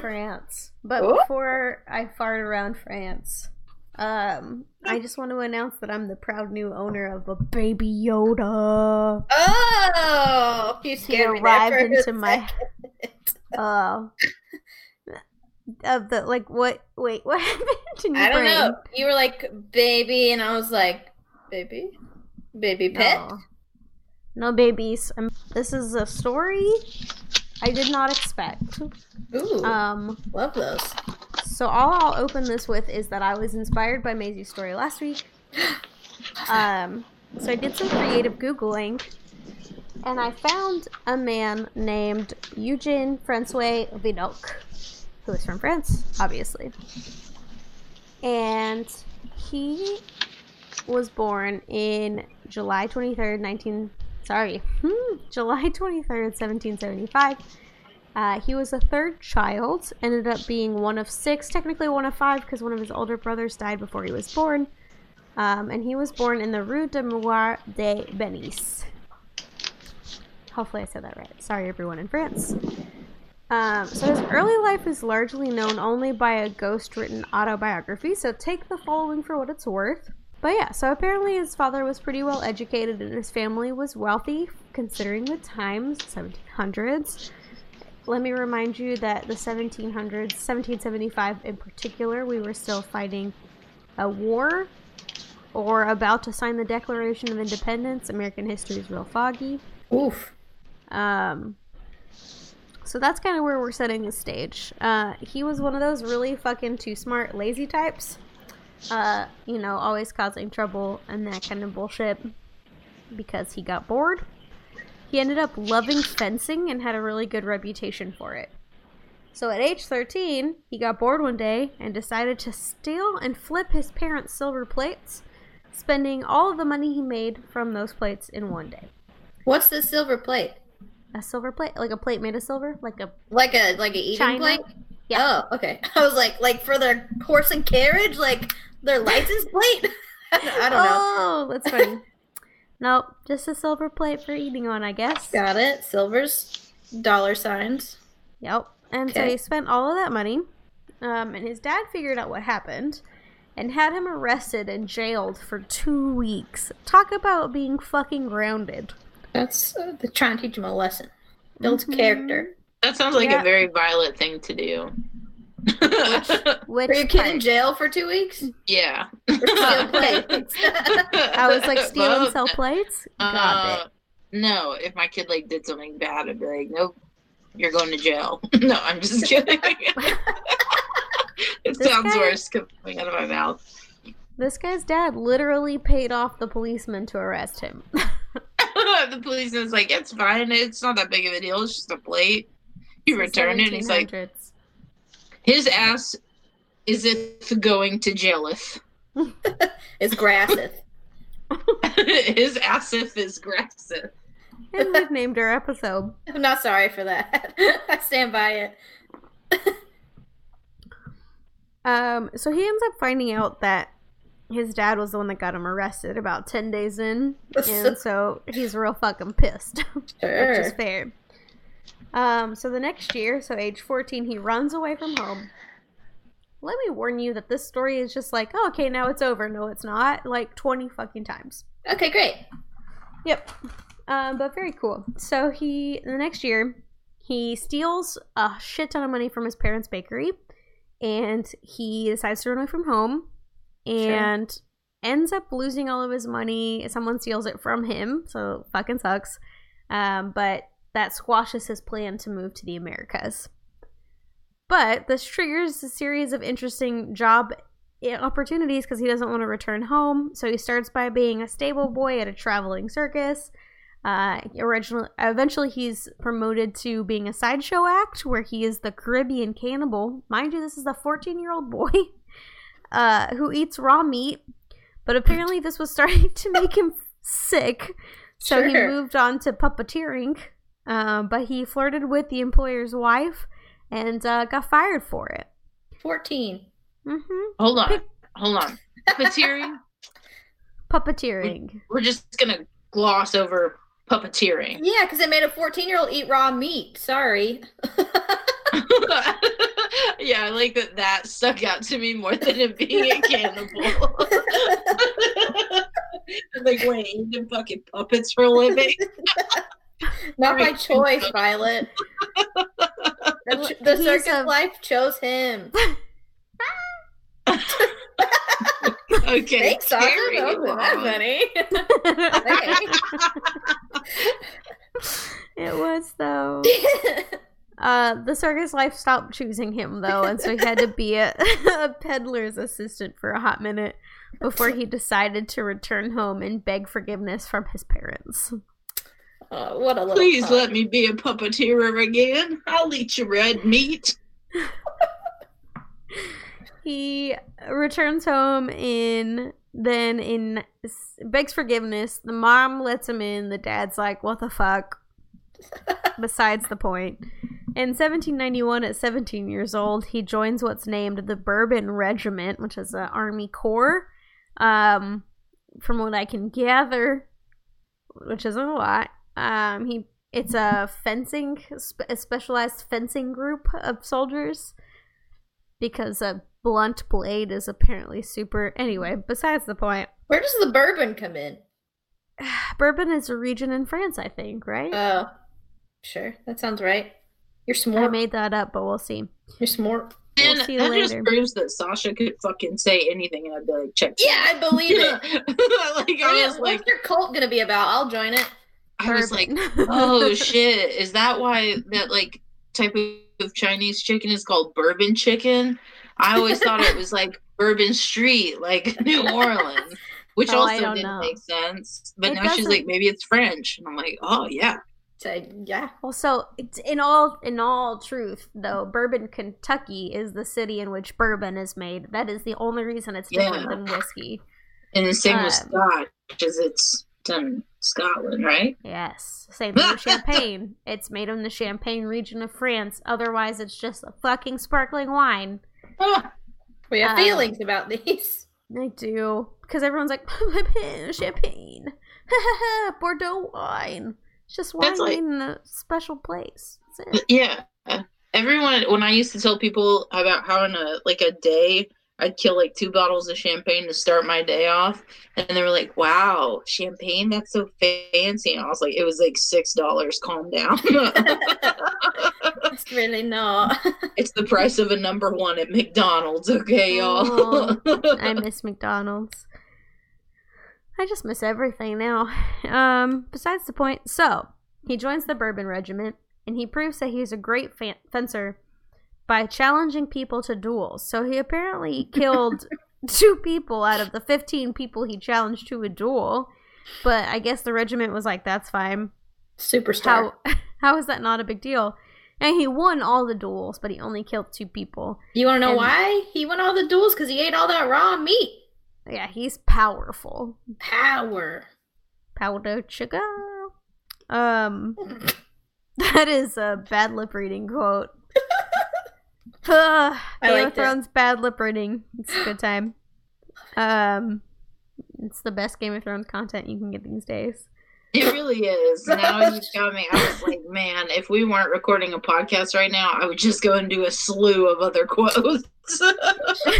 France. But Ooh. before I fart around France, um, I just want to announce that I'm the proud new owner of a Baby Yoda. Oh, you he arrived into my uh, of the like what? Wait, what happened? In your I don't brain? know. You were like baby, and I was like baby, baby pet. No, no babies. I'm, this is a story I did not expect. Ooh, um, love those. So all I'll open this with is that I was inspired by Maisie's story last week. Um, so I did some creative Googling, and I found a man named Eugène-François Vidocq, who is from France, obviously. And he was born in July twenty-third, nineteen... Sorry. Hmm, July twenty-third, seventeen seventy-five. Uh, he was a third child, ended up being one of six, technically one of five, because one of his older brothers died before he was born. Um, and he was born in the Rue de Mouart de Benice. Hopefully I said that right. Sorry, everyone in France. Um, so his early life is largely known only by a ghost-written autobiography, so take the following for what it's worth. But yeah, so apparently his father was pretty well educated and his family was wealthy, considering the times, seventeen hundreds. Let me remind you that the seventeen hundreds, seventeen seventy-five in particular, we were still fighting a war or about to sign the Declaration of Independence. American history is real foggy. Oof. Um, so that's kind of where we're setting the stage. Uh, he was one of those really fucking too smart, lazy types. Uh, you know, always causing trouble and that kind of bullshit because he got bored. He ended up loving fencing and had a really good reputation for it. So at age thirteen, he got bored one day and decided to steal and flip his parents' silver plates, spending all of the money he made from those plates in one day. What's the silver plate? A silver plate? Like a plate made of silver? Like a like a like an eating china? Plate? Yeah. Oh, okay. I was like, like for their horse and carriage, like their license plate? I don't, I don't oh, know. Oh, that's funny. Nope, just a silver plate for eating on, I guess. Got it. Silvers, dollar signs. Yep. And okay. So he spent all of that money, um, and his dad figured out what happened and had him arrested and jailed for two weeks. Talk about being fucking grounded. That's uh, the trying to teach him a lesson. Builds mm-hmm. character. That sounds like yeah. a very violent thing to do. Which, which Were your kid part? in jail for two weeks? Yeah. I was like, steal and sell plates? God, uh, no, if my kid like did something bad, I'd be like, nope, you're going to jail. No, I'm just kidding. It this sounds guy, worse coming out of my mouth. This guy's dad literally paid off the policeman to arrest him. The policeman's like, it's fine. It's not that big of a deal. It's just a plate. You return it, and he's like... His ass is it going to jaileth. It's grasseth. His asseth is grasseth. And we've named our episode. I'm not sorry for that. I stand by it. um. So he ends up finding out that his dad was the one that got him arrested about ten days in, and so he's real fucking pissed, sure. Which is fair. Um, so the next year, so age fourteen, he runs away from home. Let me warn you that this story is just like, oh, okay, now it's over. No, it's not. Like twenty fucking times. Okay, great. Yep. Um, but very cool. So he, the next year, he steals a shit ton of money from his parents' bakery, and he decides to run away from home and sure. ends up losing all of his money. Someone steals it from him, so fucking sucks. Um, but that squashes his plan to move to the Americas. But this triggers a series of interesting job opportunities because he doesn't want to return home. So he starts by being a stable boy at a traveling circus. Uh, originally, eventually he's promoted to being a sideshow act where he is the Caribbean cannibal. Mind you, this is a fourteen-year-old boy uh, who eats raw meat, but apparently this was starting to make him sick, so sure. he moved on to puppeteering, uh, but he flirted with the employer's wife and uh, got fired for it. fourteen. Mm-hmm. Hold on. Pick- Hold on. Puppeteering? Puppeteering. We're just going to gloss over puppeteering. Yeah, because it made a fourteen-year-old eat raw meat. Sorry. Yeah, I like that that stuck out to me more than it being a cannibal. Like, wait, you did fucking puppets for a living? Not by choice, Violet. The, the circus a... life chose him. Okay. Thanks, Sasha. That was that funny. It was, though. Uh, the circus life stopped choosing him, though, and so he had to be a, a peddler's assistant for a hot minute before he decided to return home and beg forgiveness from his parents. Uh, what a little Please pun. Let me be a puppeteer again. I'll eat your red meat. He returns home in, then in, begs forgiveness. The mom lets him in. The dad's like, what the fuck? Besides the point. In seventeen ninety-one, at seventeen years old, he joins what's named the Bourbon Regiment, which is an army corps. Um, from what I can gather, which isn't a lot. Um, he it's a fencing, a specialized fencing group of soldiers because of blunt blade is apparently super... Anyway, besides the point. Where does the bourbon come in? Bourbon is a region in France, I think, right? Oh. Sure. That sounds right. You're smart. I made that up, but we'll see. You're smart. We'll see that later. Just proves that Sasha could fucking say anything and I'd be like, check. Yeah, it. I believe it. Like, I was, what's like, your cult gonna be about? I'll join it. I bourbon. Was like, oh shit. Is that why that like type of Chinese chicken is called bourbon chicken? I always thought it was like Bourbon Street, like New Orleans, which oh, also didn't know. Make sense. But it now doesn't... she's like, maybe it's French, and I'm like, oh yeah, so, yeah. Well, so it's in all in all truth, though, Bourbon, Kentucky, is the city in which bourbon is made. That is the only reason it's different yeah. than whiskey. And the same um, with Scotch, because it's done in Scotland, right? Yes. Same with Champagne. It's made in the Champagne region of France. Otherwise, it's just a fucking sparkling wine. Oh, we have um, feelings about these. I do. Because everyone's like, champagne. Bordeaux wine. It's just wine like, in a special place. That's it. Yeah. Everyone, when I used to tell people about how in a, like a day, I'd kill like two bottles of champagne to start my day off. And they were like, wow, champagne? That's so fancy. And I was like, it was like six dollars. Calm down. It's really not. It's the price of a number one at McDonald's, okay, y'all? Oh, I miss McDonald's. I just miss everything now. Um, besides the point. So, he joins the Bourbon Regiment, and he proves that he's a great fan- fencer by challenging people to duels. So he apparently killed two people out of the fifteen people he challenged to a duel. But I guess the regiment was like, that's fine. Superstar. How, how is that not a big deal? And he won all the duels, but he only killed two people. You want to know and why he won all the duels? Because he ate all that raw meat. Yeah, he's powerful. Power. Powder sugar. Um, that is a bad lip reading quote. uh, I Game of Thrones it. Bad lip reading. It's a good time. Um, it's the best Game of Thrones content you can get these days. It really is. Now you tell me, I was like, man, if we weren't recording a podcast right now, I would just go and do a slew of other quotes.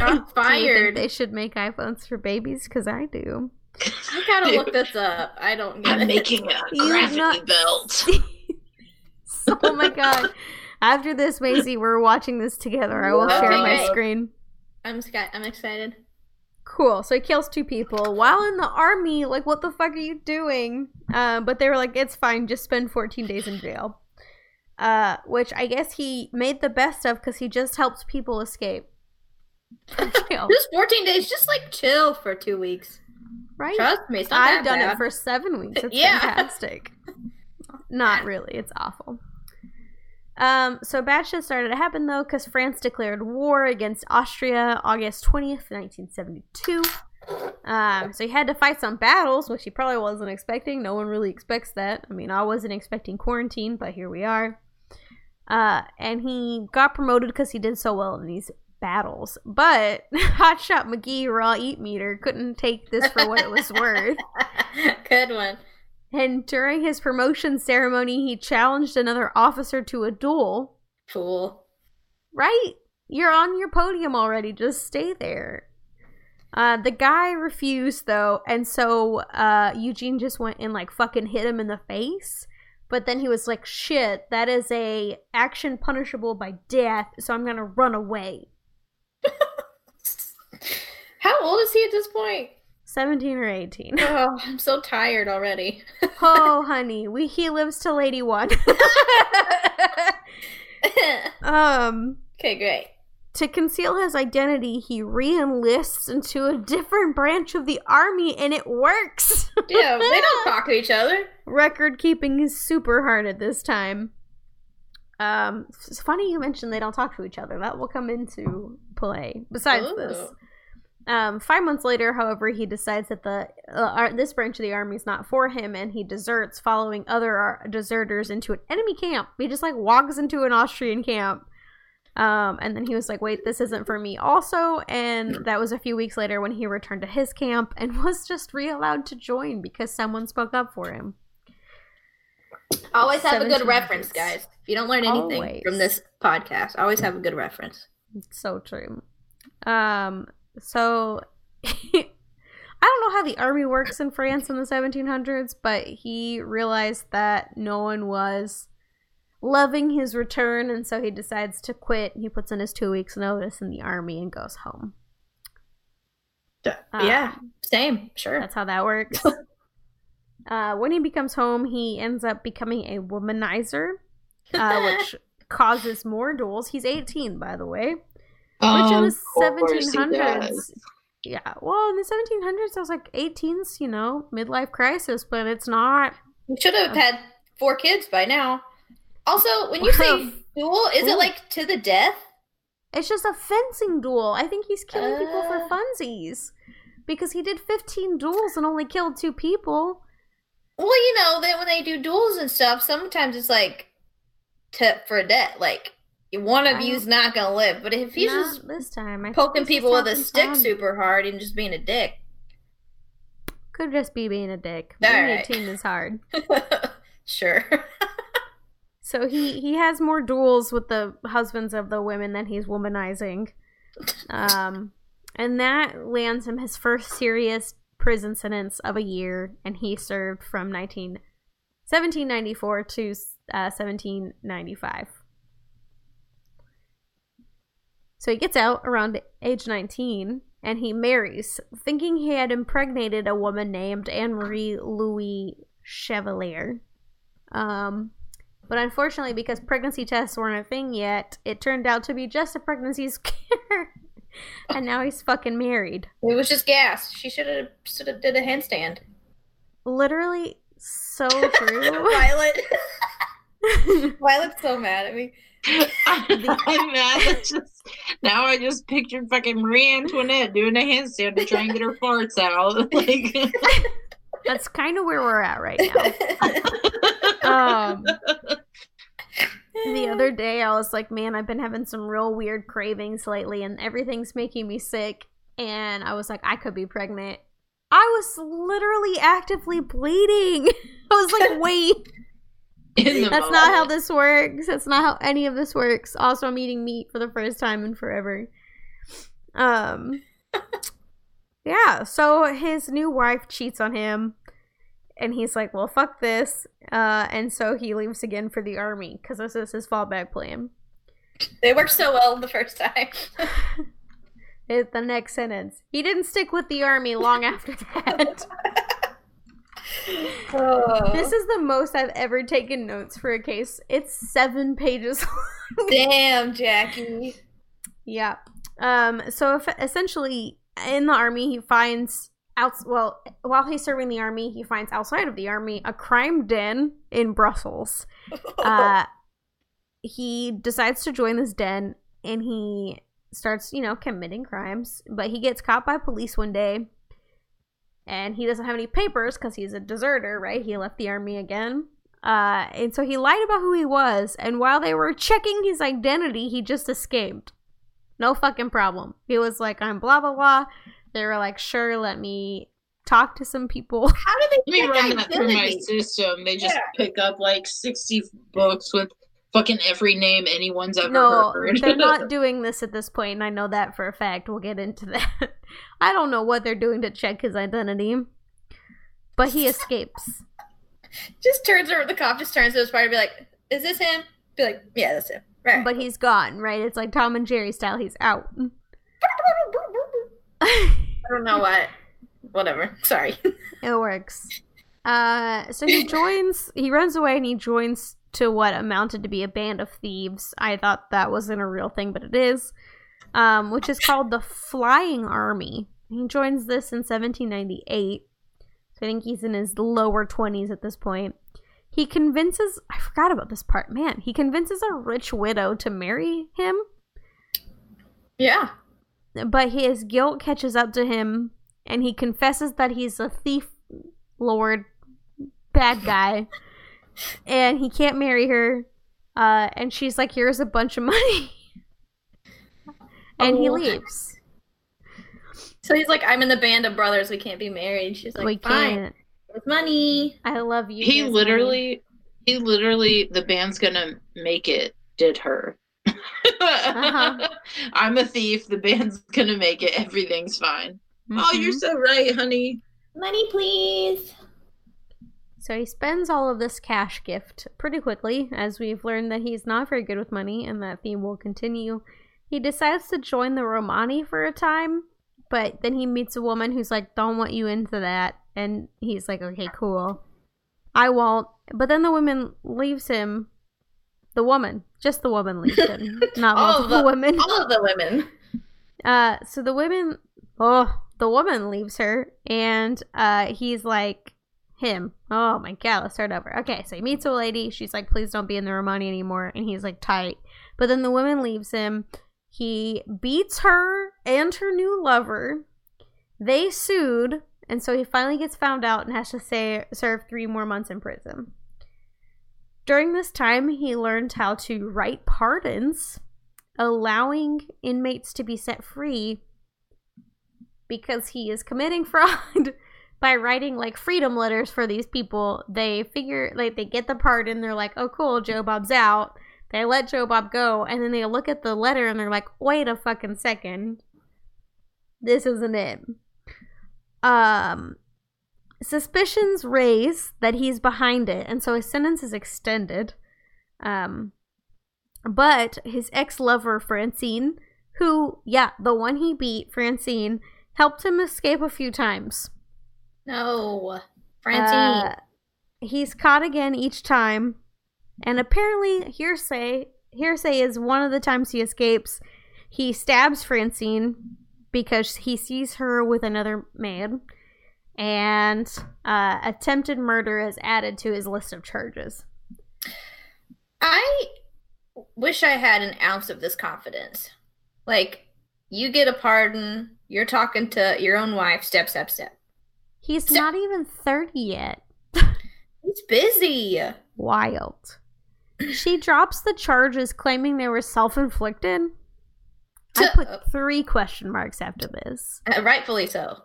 I'm fired. They should make iPhones for babies, because I do. I gotta Dude, look this up. I don't get I'm it. I'm making a gravity not... belt. Oh my god. After this, Maisie, we're watching this together. I will okay, share my right. screen. I'm sky- I'm excited. Cool. So he kills two people while in the army. Like, what the fuck are you doing? Uh, but they were like, it's fine. Just spend fourteen days in jail. Uh, which I guess he made the best of because he just helps people escape. Just fourteen days. Just, like, chill for two weeks. Right? Trust me. It's not I've that done bad. It for seven weeks. It's yeah. fantastic. not really. It's awful. Um, so bad shit started to happen, though, because France declared war against Austria August twentieth, nineteen seventy-two. Um, so he had to fight some battles, which he probably wasn't expecting. No one really expects that. I mean, I wasn't expecting quarantine, but here we are. Uh, and he got promoted because he did so well in these battles. But Hotshot McGee, raw eat meter, couldn't take this for what it was worth. Good one. And during his promotion ceremony, he challenged another officer to a duel. Cool. Right? You're on your podium already. Just stay there. Uh, the guy refused, though, and so uh, Eugene just went and, like, fucking hit him in the face. But then he was like, shit, that is a action punishable by death, so I'm gonna run away. How old is he at this point? seventeen or eighteen. Oh, I'm so tired already. Oh, honey, we he lives till eighty-one. um. Okay, great. To conceal his identity, he re-enlists into a different branch of the army, and it works. Yeah, they don't talk to each other. Record keeping is super hard at this time. Um, it's funny you mentioned they don't talk to each other. That will come into play. Besides Ooh. this, um, five months later, however, he decides that the uh, ar- this branch of the army is not for him, and he deserts, following other ar- deserters into an enemy camp. He just like walks into an Austrian camp. Um, and then he was like, wait, this isn't for me also. And that was a few weeks later when he returned to his camp and was just re-allowed to join because someone spoke up for him. Always have a good reference, guys. If you don't learn anything always. From this podcast, always have a good reference. It's so true. Um, so I don't know how the army works in France in the seventeen hundreds, but he realized that no one was loving his return, and so he decides to quit. He puts in his two weeks notice in the army and goes home. Yeah, um, same, sure. That's how that works. uh, when he becomes home, he ends up becoming a womanizer, uh, which causes more duels. He's eighteen, by the way. Um, which in the seventeen hundreds... Yeah, well, in the seventeen hundreds, I was like, eighteen's, you know, midlife crisis, but it's not... We should have uh, had four kids by now. Also, when you say duel, is it like to the death? It's just a fencing duel. I think he's killing uh, people for funsies. Because he did fifteen duels and only killed two people. Well, you know, that when they do duels and stuff, sometimes it's like to, for a death. Like, one of you's not going to live. But if he's just this time, poking people with a stick super hard and just being a dick. Could just be being a dick. Being eighteen is hard. Sure. So he, he has more duels with the husbands of the women than he's womanizing. Um, and that lands him his first serious prison sentence of a year. And he served from seventeen ninety-four to uh, seventeen ninety-five. So he gets out around age nineteen and he marries, thinking he had impregnated a woman named Anne-Marie Louis Chevalier. Um... But unfortunately, because pregnancy tests weren't a thing yet, it turned out to be just a pregnancy scare. And now he's fucking married. It was just gas. She should have should have did a handstand. Literally so true. Violet. Violet's so mad at me. I'm mad. It's just, now I just pictured fucking Marie Antoinette doing a handstand to try and get her farts out. Like... That's kind of where we're at right now. um, the other day, I was like, man, I've been having some real weird cravings lately, and everything's making me sick. And I was like, I could be pregnant. I was literally actively bleeding. I was like, wait. That's moment. Not how this works. That's not how any of this works. Also, I'm eating meat for the first time in forever. Um... Yeah, so his new wife cheats on him, and he's like, well, fuck this, uh, and so he leaves again for the army, because this is his fallback plan. They worked so well the first time. It's the next sentence. He didn't stick with the army long after that. Oh. This is the most I've ever taken notes for a case. It's seven pages long. Damn, Jackie. Yeah. Um. So if essentially... In the army, he finds Out, well, while he's serving the army, he finds outside of the army a crime den in Brussels. Uh, he decides to join this den, and he starts, you know, committing crimes. But he gets caught by police one day, and he doesn't have any papers because he's a deserter, right? He left the army again. Uh, and so he lied about who he was, and while they were checking his identity, he just escaped. No fucking problem. He was like, I'm blah, blah, blah. They were like, sure, let me talk to some people. How do they let me run that through my system? They just yeah. pick up like sixty books with fucking every name anyone's ever no, heard. They're not doing this at this point, and I know that for a fact. We'll get into that. I don't know what they're doing to check his identity, but he escapes. Just turns over, the cop just turns to his partner and be like, is this him? Be like, yeah, that's him. Right. But he's gone, right? It's like Tom and Jerry style. He's out. I don't know what. Whatever. Sorry. It works. Uh, so he joins, he runs away and he joins to what amounted to be a band of thieves. I thought that wasn't a real thing, but it is. Um, which is called the Flying Army. He joins this in seventeen ninety-eight. So I think he's in his lower twenties at this point. He convinces, I forgot about this part, man. He convinces a rich widow to marry him. Yeah. But his guilt catches up to him, and he confesses that he's a thief lord, bad guy, and he can't marry her, uh, and she's like, here's a bunch of money. And oh. he leaves. So he's like, I'm in the band of brothers, we can't be married. She's like, we fine. Can't. With money. I love you. He literally, money. he literally, the band's gonna make it, did her. Uh-huh. I'm a thief, the band's gonna make it, everything's fine. Mm-hmm. Oh, you're so right, honey. Money, please. So he spends all of this cash gift pretty quickly, as we've learned that he's not very good with money, and that theme will continue. He decides to join the Romani for a time, but then he meets a woman who's like, don't want you into that, and he's like, okay, cool, I won't. But then the woman leaves him. The woman. Just the woman leaves him. Not all multiple the, women. All of the women. Uh, so the women... Oh, the woman leaves her. And uh, he's like... Him. Oh, my God. Let's start over. Okay, so he meets a lady. She's like, please don't be in the Romani anymore. And he's like, tight. But then the woman leaves him. He beats her and her new lover. They sued. And so he finally gets found out and has to say, serve three more months in prison. During this time, he learned how to write pardons, allowing inmates to be set free because he is committing fraud by writing, like, freedom letters for these people. They figure, like, they get the pardon. They're like, oh, cool, Joe Bob's out. They let Joe Bob go, and then they look at the letter, and they're like, wait a fucking second. This isn't it. Um... Suspicions raise that he's behind it, and so his sentence is extended. Um, but his ex-lover, Francine, who, yeah, the one he beat, Francine, helped him escape a few times. No. Francine. Uh, he's caught again each time, and apparently hearsay, hearsay is one of the times he escapes. He stabs Francine because he sees her with another man. And uh, attempted murder is added to his list of charges. I wish I had an ounce of this confidence. Like, you get a pardon, you're talking to your own wife, step, step, step. He's step. Not even thirty yet. He's busy. Wild. She drops the charges claiming they were self-inflicted. I put three question marks after this. Uh, rightfully so.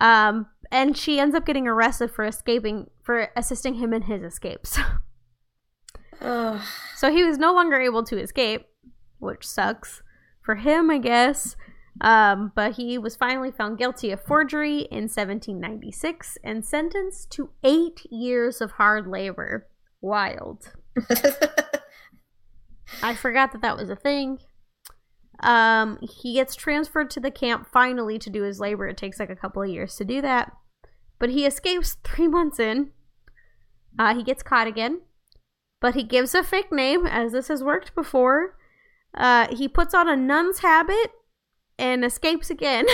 Um, and she ends up getting arrested for escaping, for assisting him in his escapes. Ugh. So he was no longer able to escape, which sucks for him, I guess. Um, but he was finally found guilty of forgery in seventeen ninety-six and sentenced to eight years of hard labor. Wild. I forgot that that was a thing. Um, he gets transferred to the camp finally to do his labor. It takes like a couple of years to do that. But he escapes three months in. Uh, he gets caught again. But he gives a fake name, as this has worked before. Uh, he puts on a nun's habit and escapes again.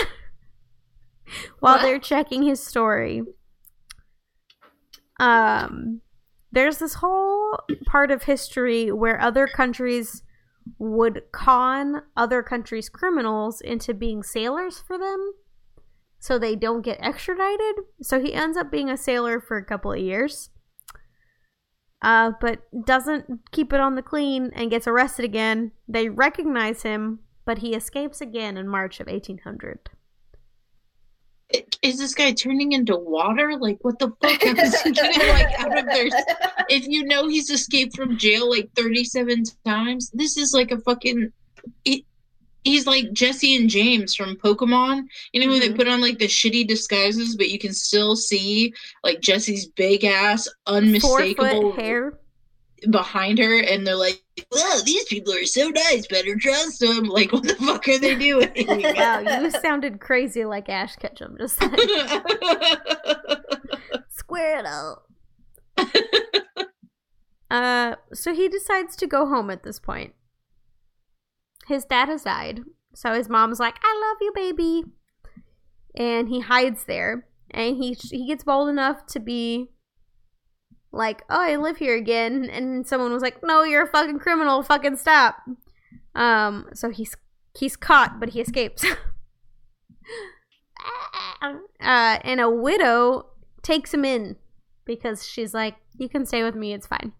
while what? they're checking his story. Um, there's this whole part of history where other countries would con other countries' criminals into being sailors for them so they don't get extradited. So he ends up being a sailor for a couple of years, uh, but doesn't keep it on the clean and gets arrested again. They recognize him, but he escapes again in March of eighteen hundred. Is this guy turning into water? Like, what the fuck? How is he getting, like, out of there? If you know he's escaped from jail, like, thirty-seven times, this is like a fucking... It, he's like Jesse and James from Pokemon. You know, mm-hmm. when they put on, like, the shitty disguises, but you can still see, like, Jesse's big-ass, unmistakable... Four-foot hair. Behind her, and they're like, well, these people are so nice, better trust them. Like, what the fuck are they doing? Wow, you sounded crazy like Ash Ketchum. Just like, Squirtle. uh, so he decides to go home at this point. His dad has died, so his mom's like, I love you, baby. And he hides there, and he he gets bold enough to be like, oh, I live here again, and someone was like, no, you're a fucking criminal, fucking stop. Um, so he's he's caught, but he escapes. uh, and a widow takes him in because she's like, you can stay with me, it's fine.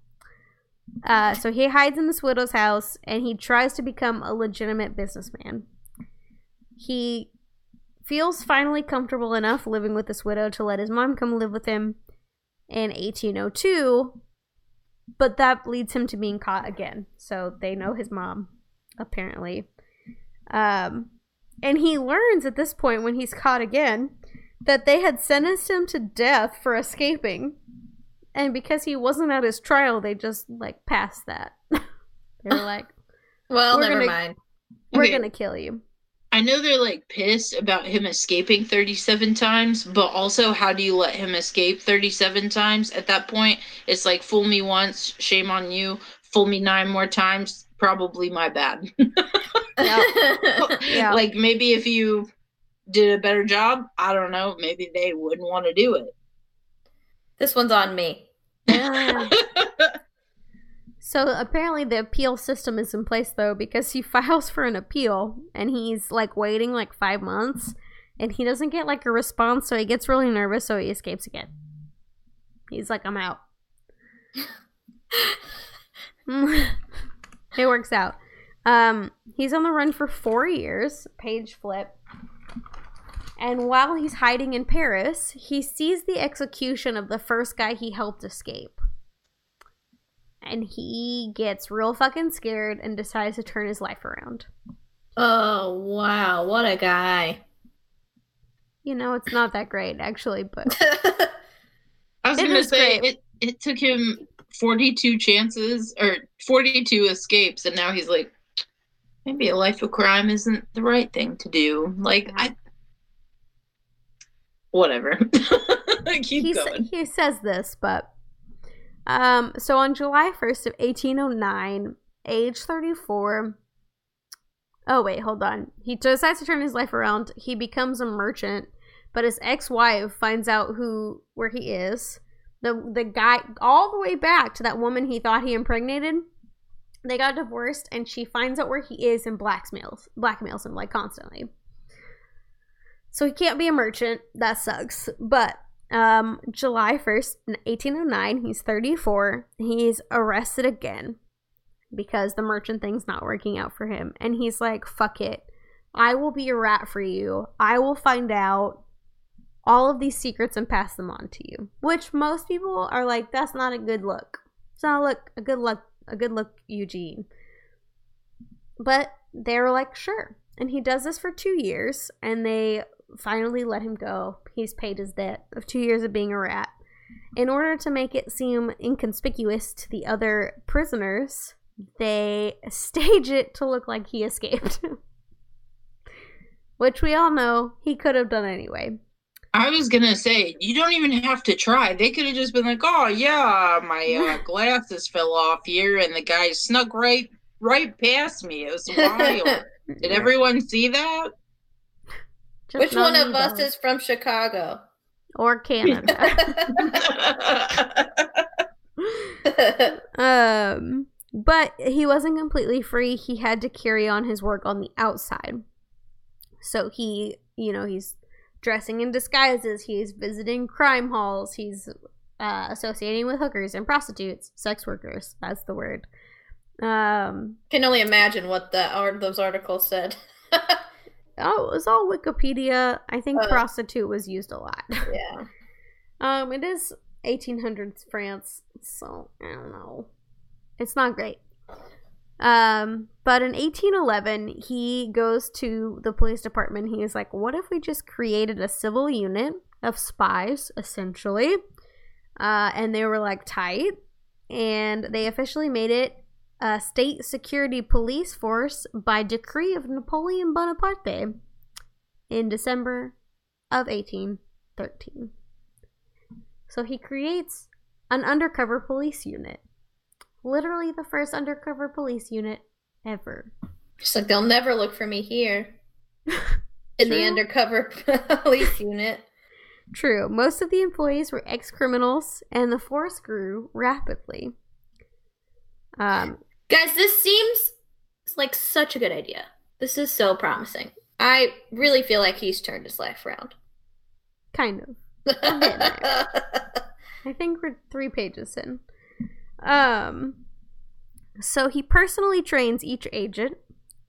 Uh, so he hides in this widow's house, and he tries to become a legitimate businessman. He feels finally comfortable enough living with this widow to let his mom come live with him in eighteen oh two, but that leads him to being caught again. So they know his mom, apparently. Um, and he learns at this point, when he's caught again, that they had sentenced him to death for escaping. And because he wasn't at his trial, they just, like, passed that. They were like, well, never gonna, mind. We're okay. gonna kill you. I know they're, like, pissed about him escaping thirty-seven times, but also how do you let him escape thirty-seven times? At that point, it's like, fool me once, shame on you. Fool me nine more times, probably my bad. Yeah. Like, maybe if you did a better job, I don't know, maybe they wouldn't want to do it. This one's on me. Yeah. So apparently the appeal system is in place, though, because he files for an appeal, and he's, like, waiting, like, five months, and he doesn't get, like, a response, so he gets really nervous, so he escapes again. He's like, I'm out. It works out. Um, he's on the run for four years, page flip, and while he's hiding in Paris, he sees the execution of the first guy he helped escape. And he gets real fucking scared and decides to turn his life around. Oh, wow. What a guy. You know, it's not that great, actually, but... I was going to say, it, it took him forty-two chances, or forty-two escapes, and now he's like, maybe a life of crime isn't the right thing to do. Like, yeah. I... Whatever. Keep he's, going. He says this, but... Um, so on July first of eighteen oh nine, age thirty-four, oh wait, hold on. He decides to turn his life around. He becomes a merchant, but his ex-wife finds out who, where he is. The, the guy, all the way back to that woman he thought he impregnated, they got divorced, and she finds out where he is and blackmails, blackmails him, like, constantly. So he can't be a merchant. That sucks, but... Um, July first, eighteen oh nine, he's thirty-four, he's arrested again because the merchant thing's not working out for him, and he's like, fuck it, I will be a rat for you, I will find out all of these secrets and pass them on to you, which most people are like, that's not a good look, it's not a, look, a good look, a good look, Eugene, but they were like, sure, and he does this for two years, and they finally let him go. He's paid his debt of two years of being a rat. In order to make it seem inconspicuous to the other prisoners, they stage it to look like he escaped. Which we all know he could have done anyway. I was gonna say, you don't even have to try. They could have just been like, oh yeah, my uh, glasses fell off here and the guy snuck right right past me. It was wild. Did everyone see that? Just Which one of us is from Chicago? Or Canada. um, but he wasn't completely free. He had to carry on his work on the outside. So he, you know, he's dressing in disguises. He's visiting crime halls. He's uh, associating with hookers and prostitutes. Sex workers. That's the word. Um, can only imagine what the, or those articles said. Oh, it was all Wikipedia. I think uh, prostitute was used a lot. Yeah. um, it is eighteen hundreds France, so I don't know. It's not great. Um, but in eighteen eleven, he goes to the police department. He is like, what if we just created a civil unit of spies, essentially? Uh, and they were like, tight. And they officially made it a state security police force by decree of Napoleon Bonaparte in December of eighteen thirteen. So he creates an undercover police unit. Literally the first undercover police unit ever. Just like, they'll never look for me here. In the undercover police unit. True. Most of the employees were ex-criminals, and the force grew rapidly. Um, Guys, this seems like such a good idea. This is so promising. I really feel like he's turned his life around. Kind of. I think we're three pages in. Um, so he personally trains each agent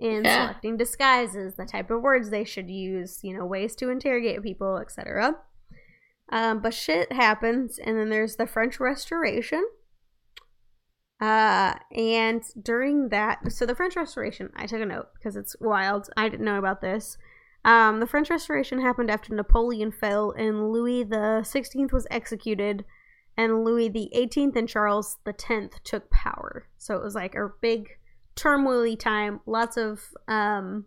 in yeah. selecting disguises, the type of words they should use, you know, ways to interrogate people, et cetera. Um, but shit happens, and then there's the French Restoration. Uh, and during that, so the French Restoration, I took a note because it's wild. I didn't know about this. Um, the French Restoration happened after Napoleon fell and Louis the sixteenth was executed, and Louis the eighteenth and Charles the tenth took power. So it was like a big turmoily time, lots of um,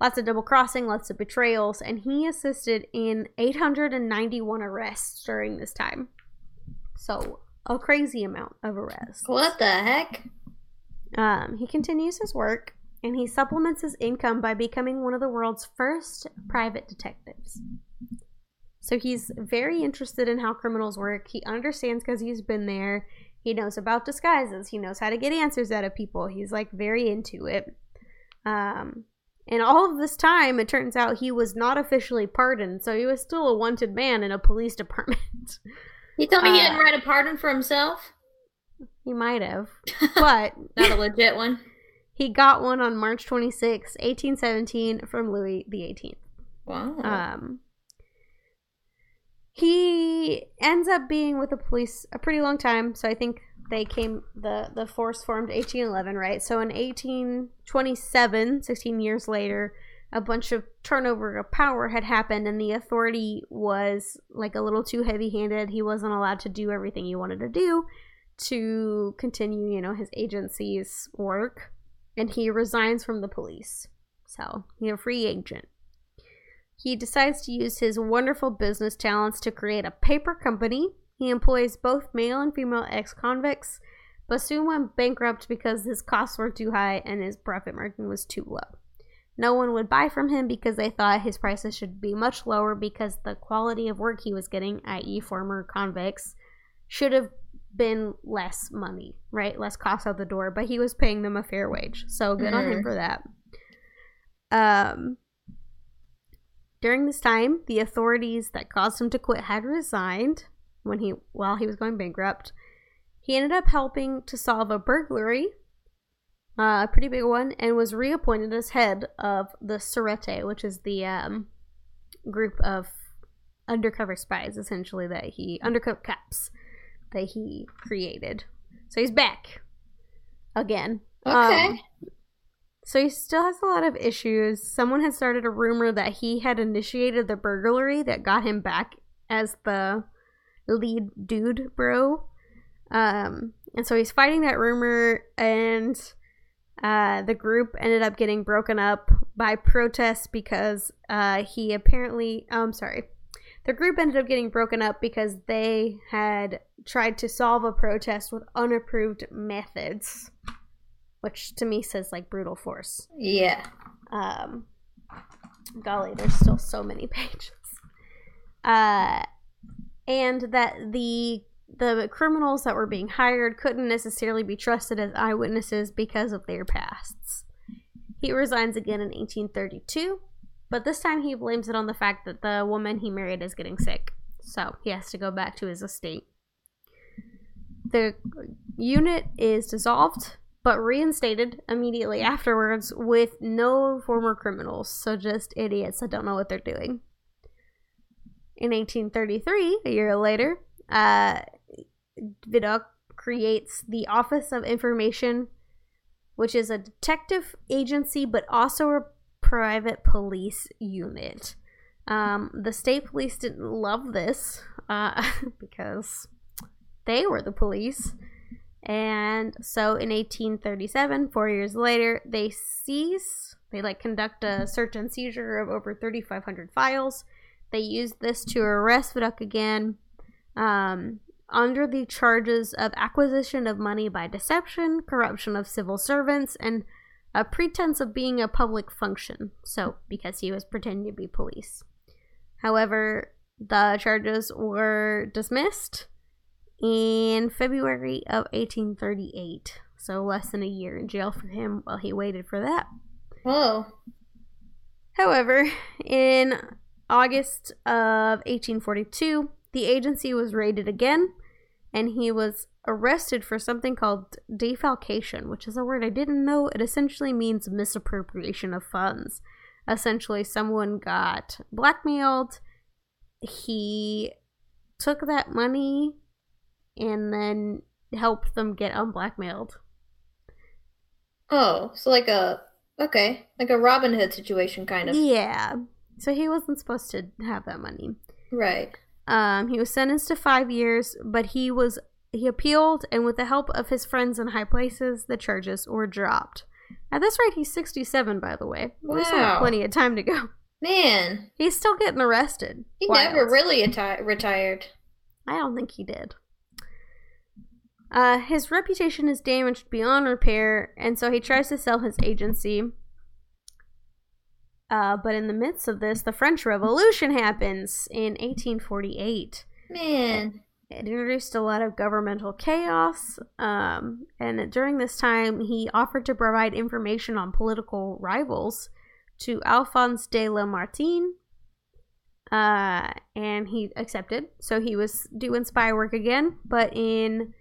lots of double crossing, lots of betrayals, and he assisted in eight hundred ninety-one arrests during this time. So a crazy amount of arrests. What the heck? Um, he continues his work, and he supplements his income by becoming one of the world's first private detectives. So he's very interested in how criminals work. He understands because he's been there. He knows about disguises. He knows how to get answers out of people. He's, like, very into it. Um, and all of this time, it turns out he was not officially pardoned, so he was still a wanted man in a police department. You tell me he uh, didn't write a pardon for himself? He might have, but... Not a legit one? He got one on March twenty-sixth, eighteen seventeen from Louis the eighteenth. Wow. Um, he ends up being with the police a pretty long time, so I think they came, the, the force formed eighteen eleven, right? So in eighteen twenty-seven, sixteen years later, a bunch of turnover of power had happened, and the authority was like a little too heavy-handed. He wasn't allowed to do everything he wanted to do to continue, you know, his agency's work, and he resigns from the police. So he's a free agent. He decides to use his wonderful business talents to create a paper company. He employs both male and female ex-convicts, but soon went bankrupt because his costs were too high and his profit margin was too low. No one would buy from him because they thought his prices should be much lower because the quality of work he was getting, that is former convicts, should have been less money, right? Less cost out the door, but he was paying them a fair wage. So good mm. on him for that. Um, during this time, the authorities that caused him to quit had resigned when he, while he was going bankrupt. He ended up helping to solve a burglary, Uh, a pretty big one, and was reappointed as head of the Sûreté, which is the um, group of undercover spies, essentially, that he, undercover cops, that he created. So he's back again. Okay. Um, so he still has a lot of issues. Someone had started a rumor that he had initiated the burglary that got him back as the lead dude bro. Um, and so he's fighting that rumor, and... Uh, the group ended up getting broken up by protests because uh, he apparently, oh, I'm sorry, the group ended up getting broken up because they had tried to solve a protest with unapproved methods, which to me says like brutal force. Yeah. Um, golly, there's still so many pages. Uh, and that the the criminals that were being hired couldn't necessarily be trusted as eyewitnesses because of their pasts. He resigns again in eighteen thirty-two, but this time he blames it on the fact that the woman he married is getting sick, so he has to go back to his estate. The unit is dissolved, but reinstated immediately afterwards with no former criminals, so just idiots that don't know what they're doing. In eighteen thirty-three, a year later, uh, Vidocq creates the Office of Information, which is a detective agency but also a private police unit. Um, the state police didn't love this uh, because they were the police. And so in eighteen thirty-seven, four years later, they seize, they like conduct a search and seizure of over thirty-five hundred files. They used this to arrest Vidocq again um, under the charges of acquisition of money by deception, corruption of civil servants, and a pretense of being a public function. So, because he was pretending to be police. However, the charges were dismissed in February of eighteen thirty-eight, so less than a year in jail for him while he waited for that. Whoa. However, in August of eighteen forty-two, the agency was raided again, and he was arrested for something called defalcation, which is a word I didn't know. It essentially means misappropriation of funds. Essentially, someone got blackmailed, he took that money, and then helped them get unblackmailed. Oh, so like a, okay, like a Robin Hood situation, kind of. Yeah. So he wasn't supposed to have that money. Right. Um, he was sentenced to five years, but he was, he appealed, and with the help of his friends in high places, the charges were dropped. At this rate, he's sixty-seven, by the way. Wow. We still have plenty of time to go. Man. He's still getting arrested. He Wild. never really ati- retired. I don't think he did. Uh, his reputation is damaged beyond repair, and so he tries to sell his agency. Uh, but in the midst of this, the French Revolution happens in eighteen forty-eight. Man. It, it introduced a lot of governmental chaos, um, and during this time, he offered to provide information on political rivals to Alphonse de Lamartine, uh, and he accepted, so he was doing spy work again, but in...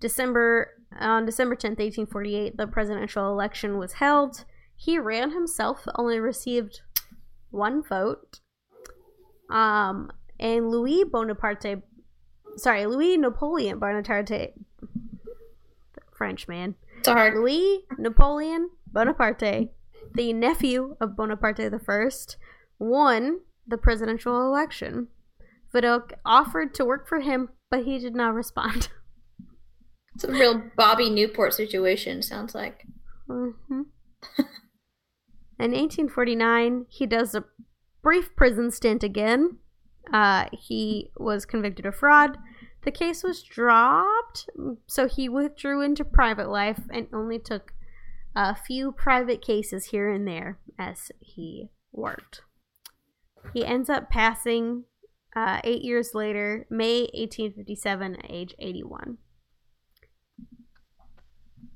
December on December tenth, eighteen forty-eight, the presidential election was held. He ran himself, only received one vote. Um, and Louis Bonaparte, sorry, Louis Napoleon Bonaparte, French man. It's hard. Louis Napoleon Bonaparte, the nephew of Bonaparte the First, won the presidential election. Vidocq offered to work for him, but he did not respond. It's a real Bobby Newport situation, sounds like. Mm-hmm. In eighteen forty-nine, he does a brief prison stint again. Uh, he was convicted of fraud. The case was dropped, so he withdrew into private life and only took a few private cases here and there as he worked. He ends up passing uh, eight years later, May eighteen fifty-seven, at age eighty-one.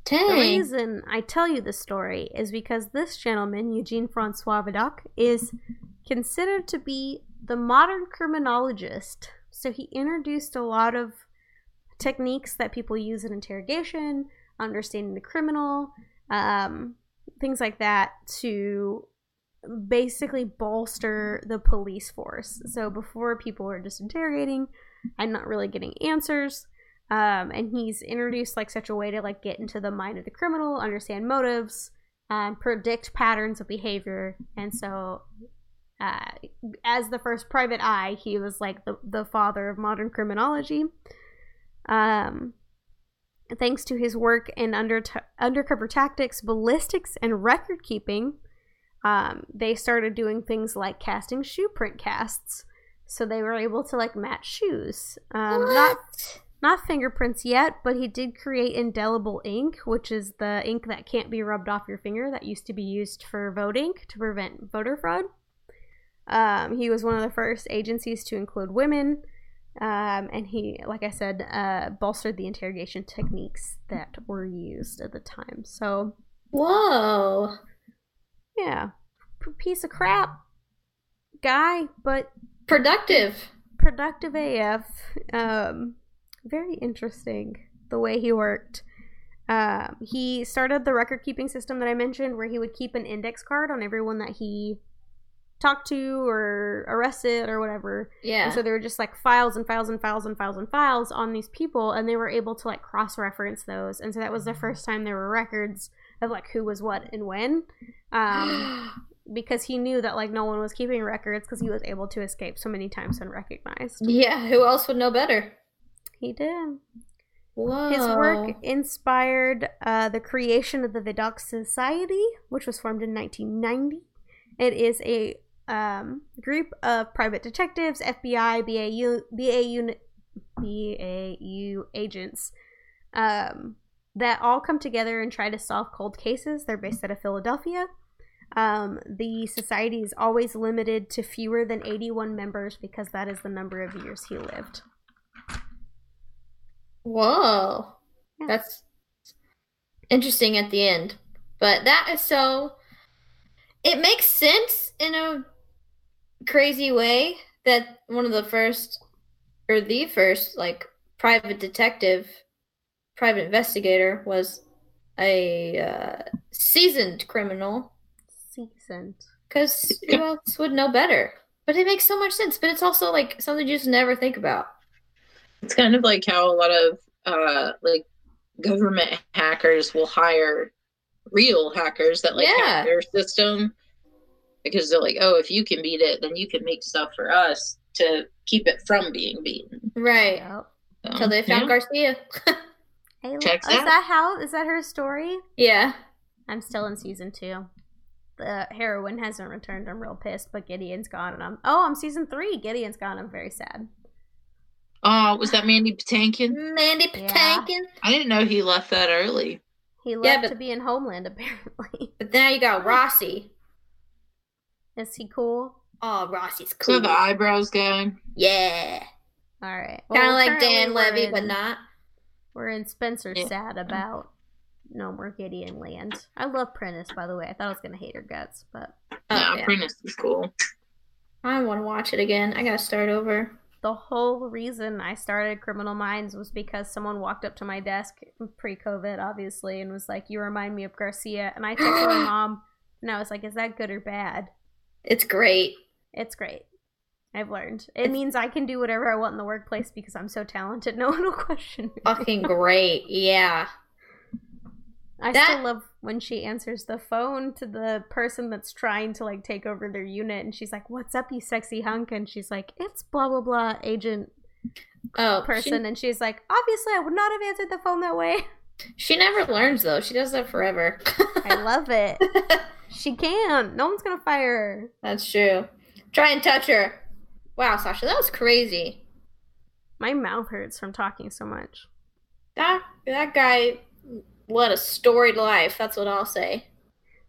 Dang. The reason I tell you this story is because this gentleman, Eugène-François Vidocq, is considered to be the modern criminologist. So he introduced a lot of techniques that people use in interrogation, understanding the criminal, um, things like that, to basically bolster the police force. So before, people were just interrogating and not really getting answers. Um, and he's introduced, like, such a way to, like, get into the mind of the criminal, understand motives, um, predict patterns of behavior. And so, uh, as the first private eye, he was, like, the, the father of modern criminology. Um, thanks to his work in under t- undercover tactics, ballistics, and record-keeping, um, they started doing things like casting shoe print casts. So they were able to, like, match shoes. Um, what? Not... Not fingerprints yet, but he did create indelible ink, which is the ink that can't be rubbed off your finger that used to be used for voting to prevent voter fraud. Um, he was one of the first agencies to include women, um, and he, like I said, uh, bolstered the interrogation techniques that were used at the time. So, whoa, yeah, piece of crap guy, but productive, productive A F. Um, very interesting the way he worked. Uh, he started the record-keeping system that I mentioned, where he would keep an index card on everyone that he talked to or arrested or whatever. Yeah. And so there were just, like, files and files and files and files and files on these people, and they were able to, like, cross-reference those. And so that was the first time there were records of, like, who was what and when. Um, because he knew that, like, no one was keeping records because he was able to escape so many times unrecognized. Yeah, who else would know better? He did. Whoa. His work inspired uh, the creation of the Vidocq Society, which was formed in nineteen ninety. It is a um, group of private detectives, F B I, B A U, B A U, B A U agents um, that all come together and try to solve cold cases. They're based out of Philadelphia. Um, the society is always limited to fewer than eighty-one members because that is the number of years he lived. Whoa, yeah. That's interesting at the end, but that is so, it makes sense in a crazy way that one of the first, or the first, like, private detective, private investigator was a uh, seasoned criminal. Seasoned. Because who else would know better? But it makes so much sense, but it's also, like, something you just never think about. It's kind of like how a lot of uh, like government hackers will hire real hackers that like yeah. hack their system because they're like, oh, if you can beat it, then you can make stuff for us to keep it from being beaten. Right. Yep. So, until they found yeah. Garcia. Hey, Checks oh, out. Is that how? Is that her story? Yeah. I'm still in season two. The heroine hasn't returned. I'm real pissed, but Gideon's gone, and I'm oh, I'm season three. Gideon's gone. I'm very sad. Oh, was that Mandy Patinkin? Mandy Patinkin. Yeah. I didn't know he left that early. He left yeah, but, to be in Homeland, apparently. But now you got Rossi. Is he cool? Oh, Rossi's cool. So the eyebrows guy. Yeah. All right. Well, kind of like Dan Levy, in, but not. We're in Spencer yeah. sad about no more Gideon Land. I love Prentice, by the way. I thought I was going to hate her guts, but. No, oh, yeah. Prentice is cool. I want to watch it again. I got to start over. The whole reason I started Criminal Minds was because someone walked up to my desk pre-COVID, obviously, and was like, you remind me of Garcia. And I texted my mom, and I was like, is that good or bad? It's great. It's great. I've learned. It it's... means I can do whatever I want in the workplace because I'm so talented. No one will question me. Fucking great. Yeah. I that... still love when she answers the phone to the person that's trying to, like, take over their unit, and she's like, what's up, you sexy hunk? And she's like, it's blah, blah, blah, agent oh, person. She... And she's like, obviously, I would not have answered the phone that way. She never learns, though. She does that forever. I love it. She can't. No one's going to fire her. That's true. Try and touch her. Wow, Sasha, that was crazy. My mouth hurts from talking so much. That That guy... What a storied life, that's what I'll say.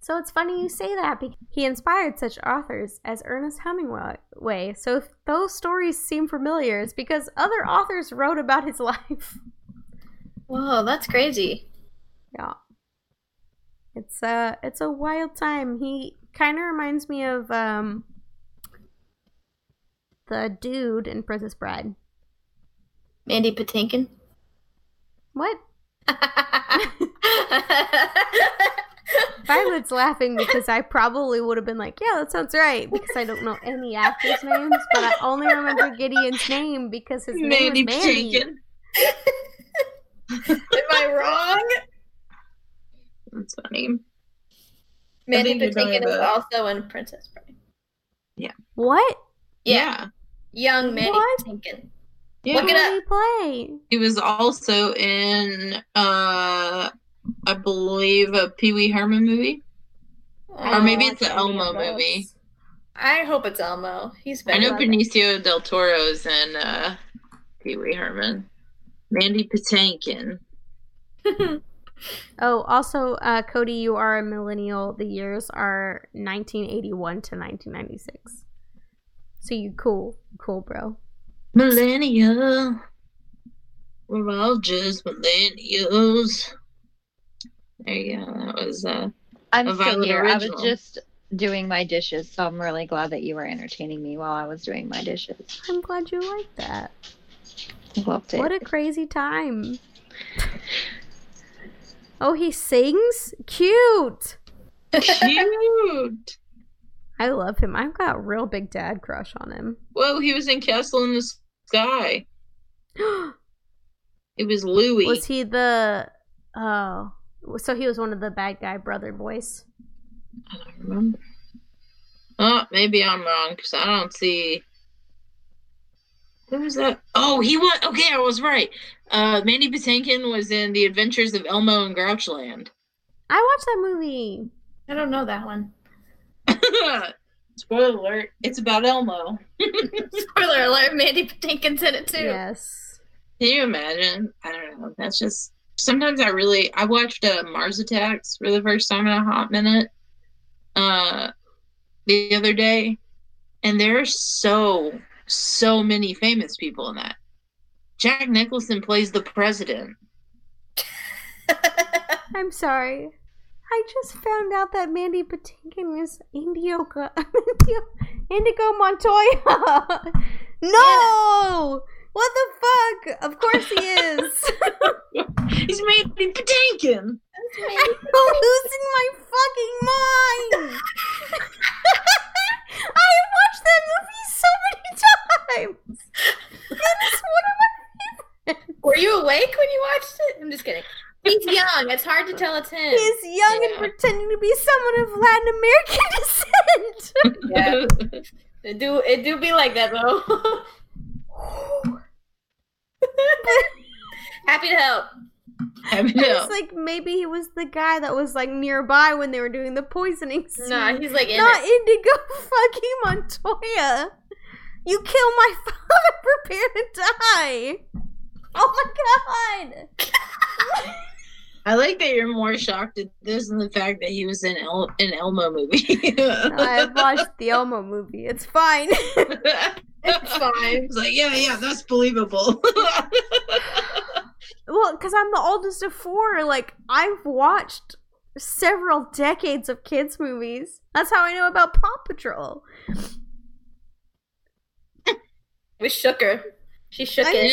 So it's funny you say that, because he inspired such authors as Ernest Hemingway. So if those stories seem familiar, it's because other authors wrote about his life. Whoa, that's crazy. Yeah. It's a, it's a wild time. He kind of reminds me of um, the dude in Princess Bride. Mandy Patinkin? What? Violet's laughing because I probably would have been like, yeah, that sounds right, because I don't know any actors' names, but I only remember Gideon's name because his Mandy name is Mandy. Am I wrong? That's funny. Mandy Patinkin is also in Princess Bride. Yeah. What? Yeah. yeah. Young Mandy Patinkin. Yeah. Look it up. He, play? he was also in, uh, I believe, a Pee Wee Herman movie. Or maybe it's an Elmo movie. I hope it's Elmo. He's better. I know Benicio del Toro's in uh, Pee Wee Herman. Mandy Patinkin. Oh, also, uh, Cody, you are a millennial. The years are nineteen eighty-one to nineteen ninety-six. So you're cool. Cool, bro. Millennial. We're all just millennials. There you go. That was uh, I'm a still here. Original. I was just doing my dishes, so I'm really glad that you were entertaining me while I was doing my dishes. I'm glad you liked that. Loved it. What a crazy time. Oh, he sings? Cute! Cute! I love him. I've got a real big dad crush on him. Whoa, he was in Castle in the Sky. It was Louis. Was he the... Oh. So he was one of the bad guy brother boys. I don't remember. Oh, maybe I'm wrong, because I don't see... Who was that? Oh, he was... Okay, I was right. Uh, Mandy Patinkin was in The Adventures of Elmo and Grouchland. I watched that movie. I don't know that one. Spoiler alert. It's about Elmo. Spoiler alert. Mandy Patinkin's in it, too. Yes. Can you imagine? I don't know. That's just... Sometimes I really... I watched uh, Mars Attacks for the first time in a hot minute uh, the other day. And there are so... so many famous people in that. Jack Nicholson plays the president. I'm sorry. I just found out that Mandy Patinkin is Indio, Indigo Montoya. No! Yeah. What the fuck? Of course he is. He's Mandy Patinkin. I'm losing my fucking mind. I watched that movie so many times. That's one of my favorites. Were you awake when you watched it? I'm just kidding. He's young. It's hard to tell it's him. He's young yeah. and pretending to be someone of Latin American descent. Yeah. It do, it do be like that, though. Happy to help. Happy to help. It's like maybe he was the guy that was like nearby when they were doing the poisoning scene. Nah, he's like in Not it. Indigo fucking Montoya. You kill my father, prepare to die. Oh my god. I like that you're more shocked at this than the fact that he was in El- an Elmo movie. No, I've watched the Elmo movie. It's fine. It's fine. It's like, yeah, yeah, that's believable. Well, because I'm the oldest of four. Like, I've watched several decades of kids' movies. That's how I know about Paw Patrol. We shook her. She shook I it. I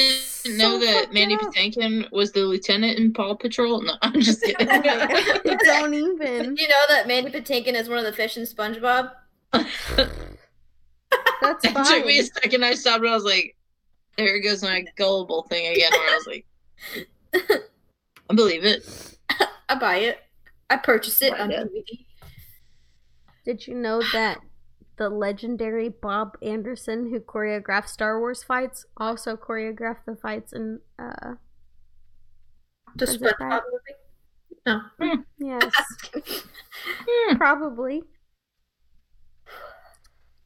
didn't know so that Mandy up. Patinkin was the lieutenant in Paw Patrol. No, I'm just kidding. Oh don't even. Did you know that Mandy Patinkin is one of the fish in SpongeBob? That's fine. It took me a second. I stopped and I was like, there goes my gullible thing again. Where I was like, I believe it. I buy it. I purchase it. I on it. T V. Did you know that the legendary Bob Anderson, who choreographed Star Wars fights, also choreographed the fights in uh, the SpongeBob movie? No. Mm. Yes. Probably.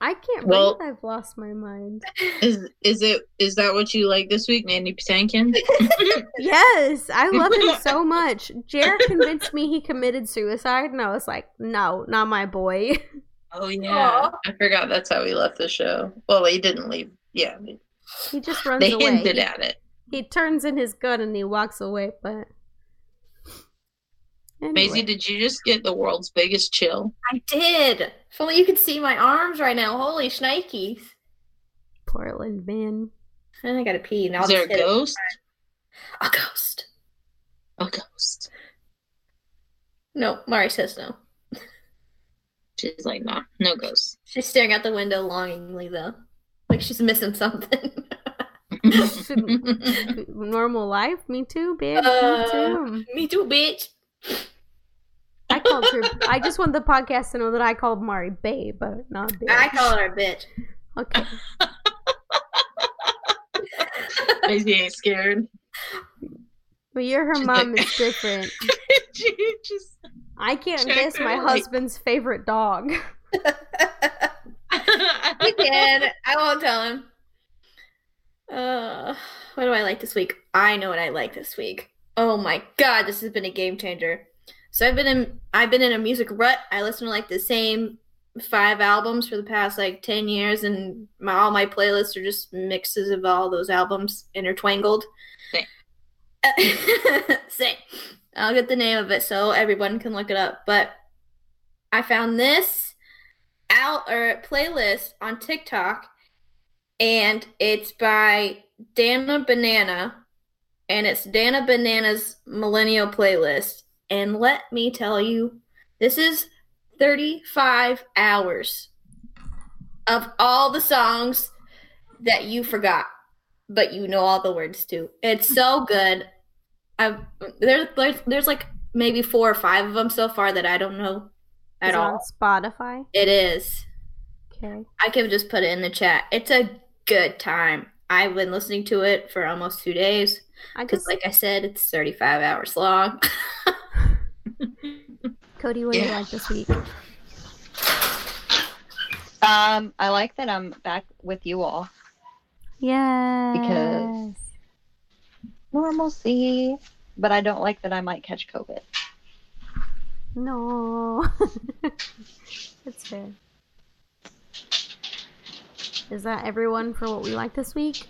I can't well, believe I've lost my mind. Is is it is that what you like this week, Mandy Patinkin? Yes, I love him so much. Jared convinced me he committed suicide, and I was like, no, not my boy. Oh, yeah. Aww. I forgot that's how he left the show. Well, he didn't leave. Yeah. He just runs they away. They hinted he, at it. He turns in his gun, and he walks away, but... Anyway. Maisie, did you just get the world's biggest chill? I did. If only you could see my arms right now. Holy shnikes. Portland, man. And I gotta pee. Now. Is there a ghost? A ghost? A ghost. No, Mari says no. She's like, nah, no ghosts. She's staring out the window longingly, though. Like she's missing something. Normal life? Me too, bitch. Uh, me too. Me too, bitch. I called her. I just want the podcast to know that I called Mari babe, but not bitch. I call her bitch. Okay. Maisie ain't scared. Well, you're her She's mom like... is different. She just I can't miss my like... husband's favorite dog. You can. I won't tell him. Uh, what do I like this week? I know what I like this week. Oh my god, this has been a game changer. So I've been in I've been in a music rut. I listen to like the same five albums for the past like ten years, and my, all my playlists are just mixes of all those albums intertwangled. Same. Uh, same. I'll get the name of it so everyone can look it up. But I found this out or playlist on TikTok, and it's by Dana Banana, and it's Dana Banana's Millennial Playlist. And let me tell you, this is thirty-five hours of all the songs that you forgot, but you know all the words to. It's so good. I've, there's, there's there's like maybe four or five of them so far that I don't know at is it all. On Spotify? It is. Okay. I can just put it in the chat. It's a good time. I've been listening to it for almost two days. Because just... like I said, it's thirty-five hours long. Cody, what do you yeah. like this week? Um, I like that I'm back with you all. Yes. Because normalcy, but I don't like that I might catch COVID. No. That's fair. Is that everyone for what we like this week?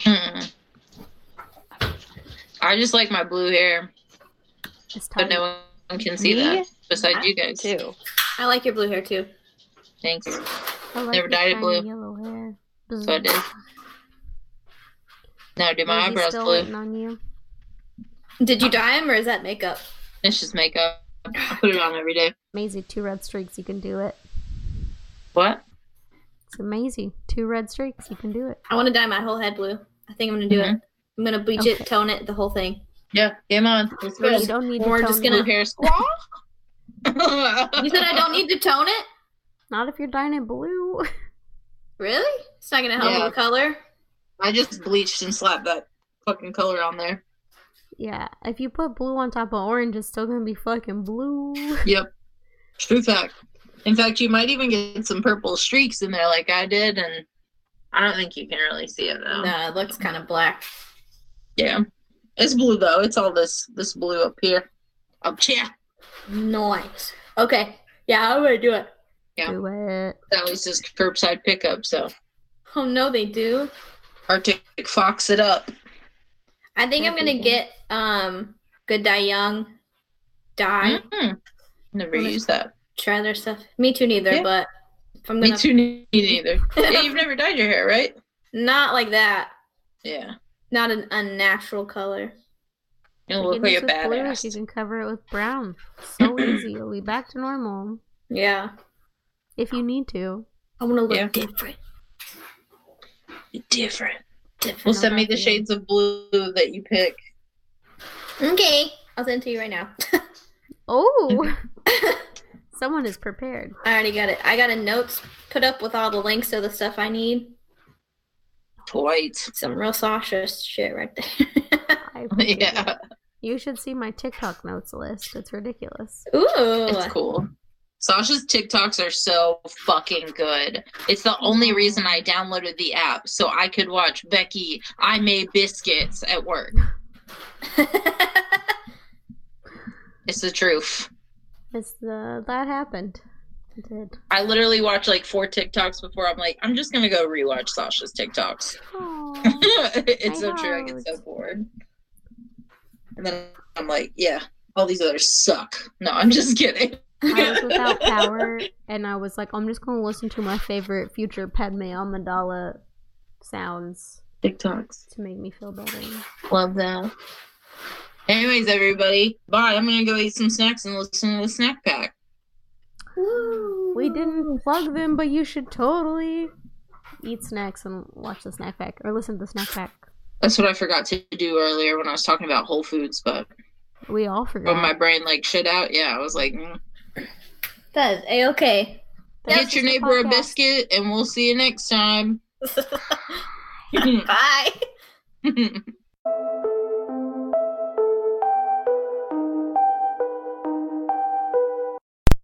Mm. I just like my blue hair. But no one can see Me? that besides I you guys too. I like your blue hair too. Thanks. I like Never dyed it blue. Yellow hair. Blue. So I did. Now I do my Maybe eyebrows blue. On you. Did you dye them or is that makeup? It's just makeup. I put it on every day. Amazing. Two red streaks. You can do it. What? It's amazing. Two red streaks. You can do it. I want to dye my whole head blue. I think I'm going to do mm-hmm. it. I'm going to bleach okay. it, tone it, the whole thing. Yeah, game on. Let's go. You don't need to We're tone just gonna hair squash. You said I don't need to tone it? Not if you're dyeing it blue. Really? It's not gonna help yeah. with color. I just bleached and slapped that fucking color on there. Yeah, if you put blue on top of orange, it's still gonna be fucking blue. Yep. True fact. In fact, you might even get some purple streaks in there, like I did, and I don't think you can really see it though. No, it looks kind of black. Yeah. It's blue, though. It's all this this blue up here. Up here. Nice. Okay. Yeah, I'm going to do it. Yeah. Do it. That was just curbside pickup, so. Oh, no, they do. Arctic Fox it up. I think That's I'm going to get um Good Dye Young dye. Mm-hmm. Never use that. Try their stuff. Me too, neither, yeah. but. If I'm gonna... Me too, neither. Yeah, you've never dyed your hair, right? Not like that. Yeah. Not an unnatural color. It'll look like a badass. You can cover it with brown. So easy. It'll be back to normal. Yeah. If you need to. I want to look yeah. different. Different. different. Well, send me the shades of blue that you pick. Okay. I'll send it to you right now. Oh. Someone is prepared. I already got it. I got a notes put up with all the links to the stuff I need. Point. Some real Sasha shit right there. Yeah. You should see my TikTok notes list. It's ridiculous. Ooh. It's cool. Sasha's TikToks are so fucking good. It's the only reason I downloaded the app so I could watch Becky I made biscuits at work. It's the truth. It's the that happened. It did. I literally watched like four TikToks before I'm like, I'm just gonna go rewatch Sasha's TikToks. It's I so know. true. I get so bored. And then I'm like, yeah, all these others suck. No, I'm just kidding. I was without power, and I was like, I'm just gonna listen to my favorite future Padme Amidala sounds TikToks to make me feel better. Love that. Anyways, everybody, bye. I'm gonna go eat some snacks and listen to the Snack Pack. Woo. We didn't plug them, but you should totally eat snacks and watch the Snack Pack or listen to the Snack Pack. That's what I forgot to do earlier when I was talking about Whole Foods, but we all forgot. When my brain like shit out, yeah, I was like, mm. that is a-okay. Get your neighbor a biscuit, and we'll see you next time. Bye.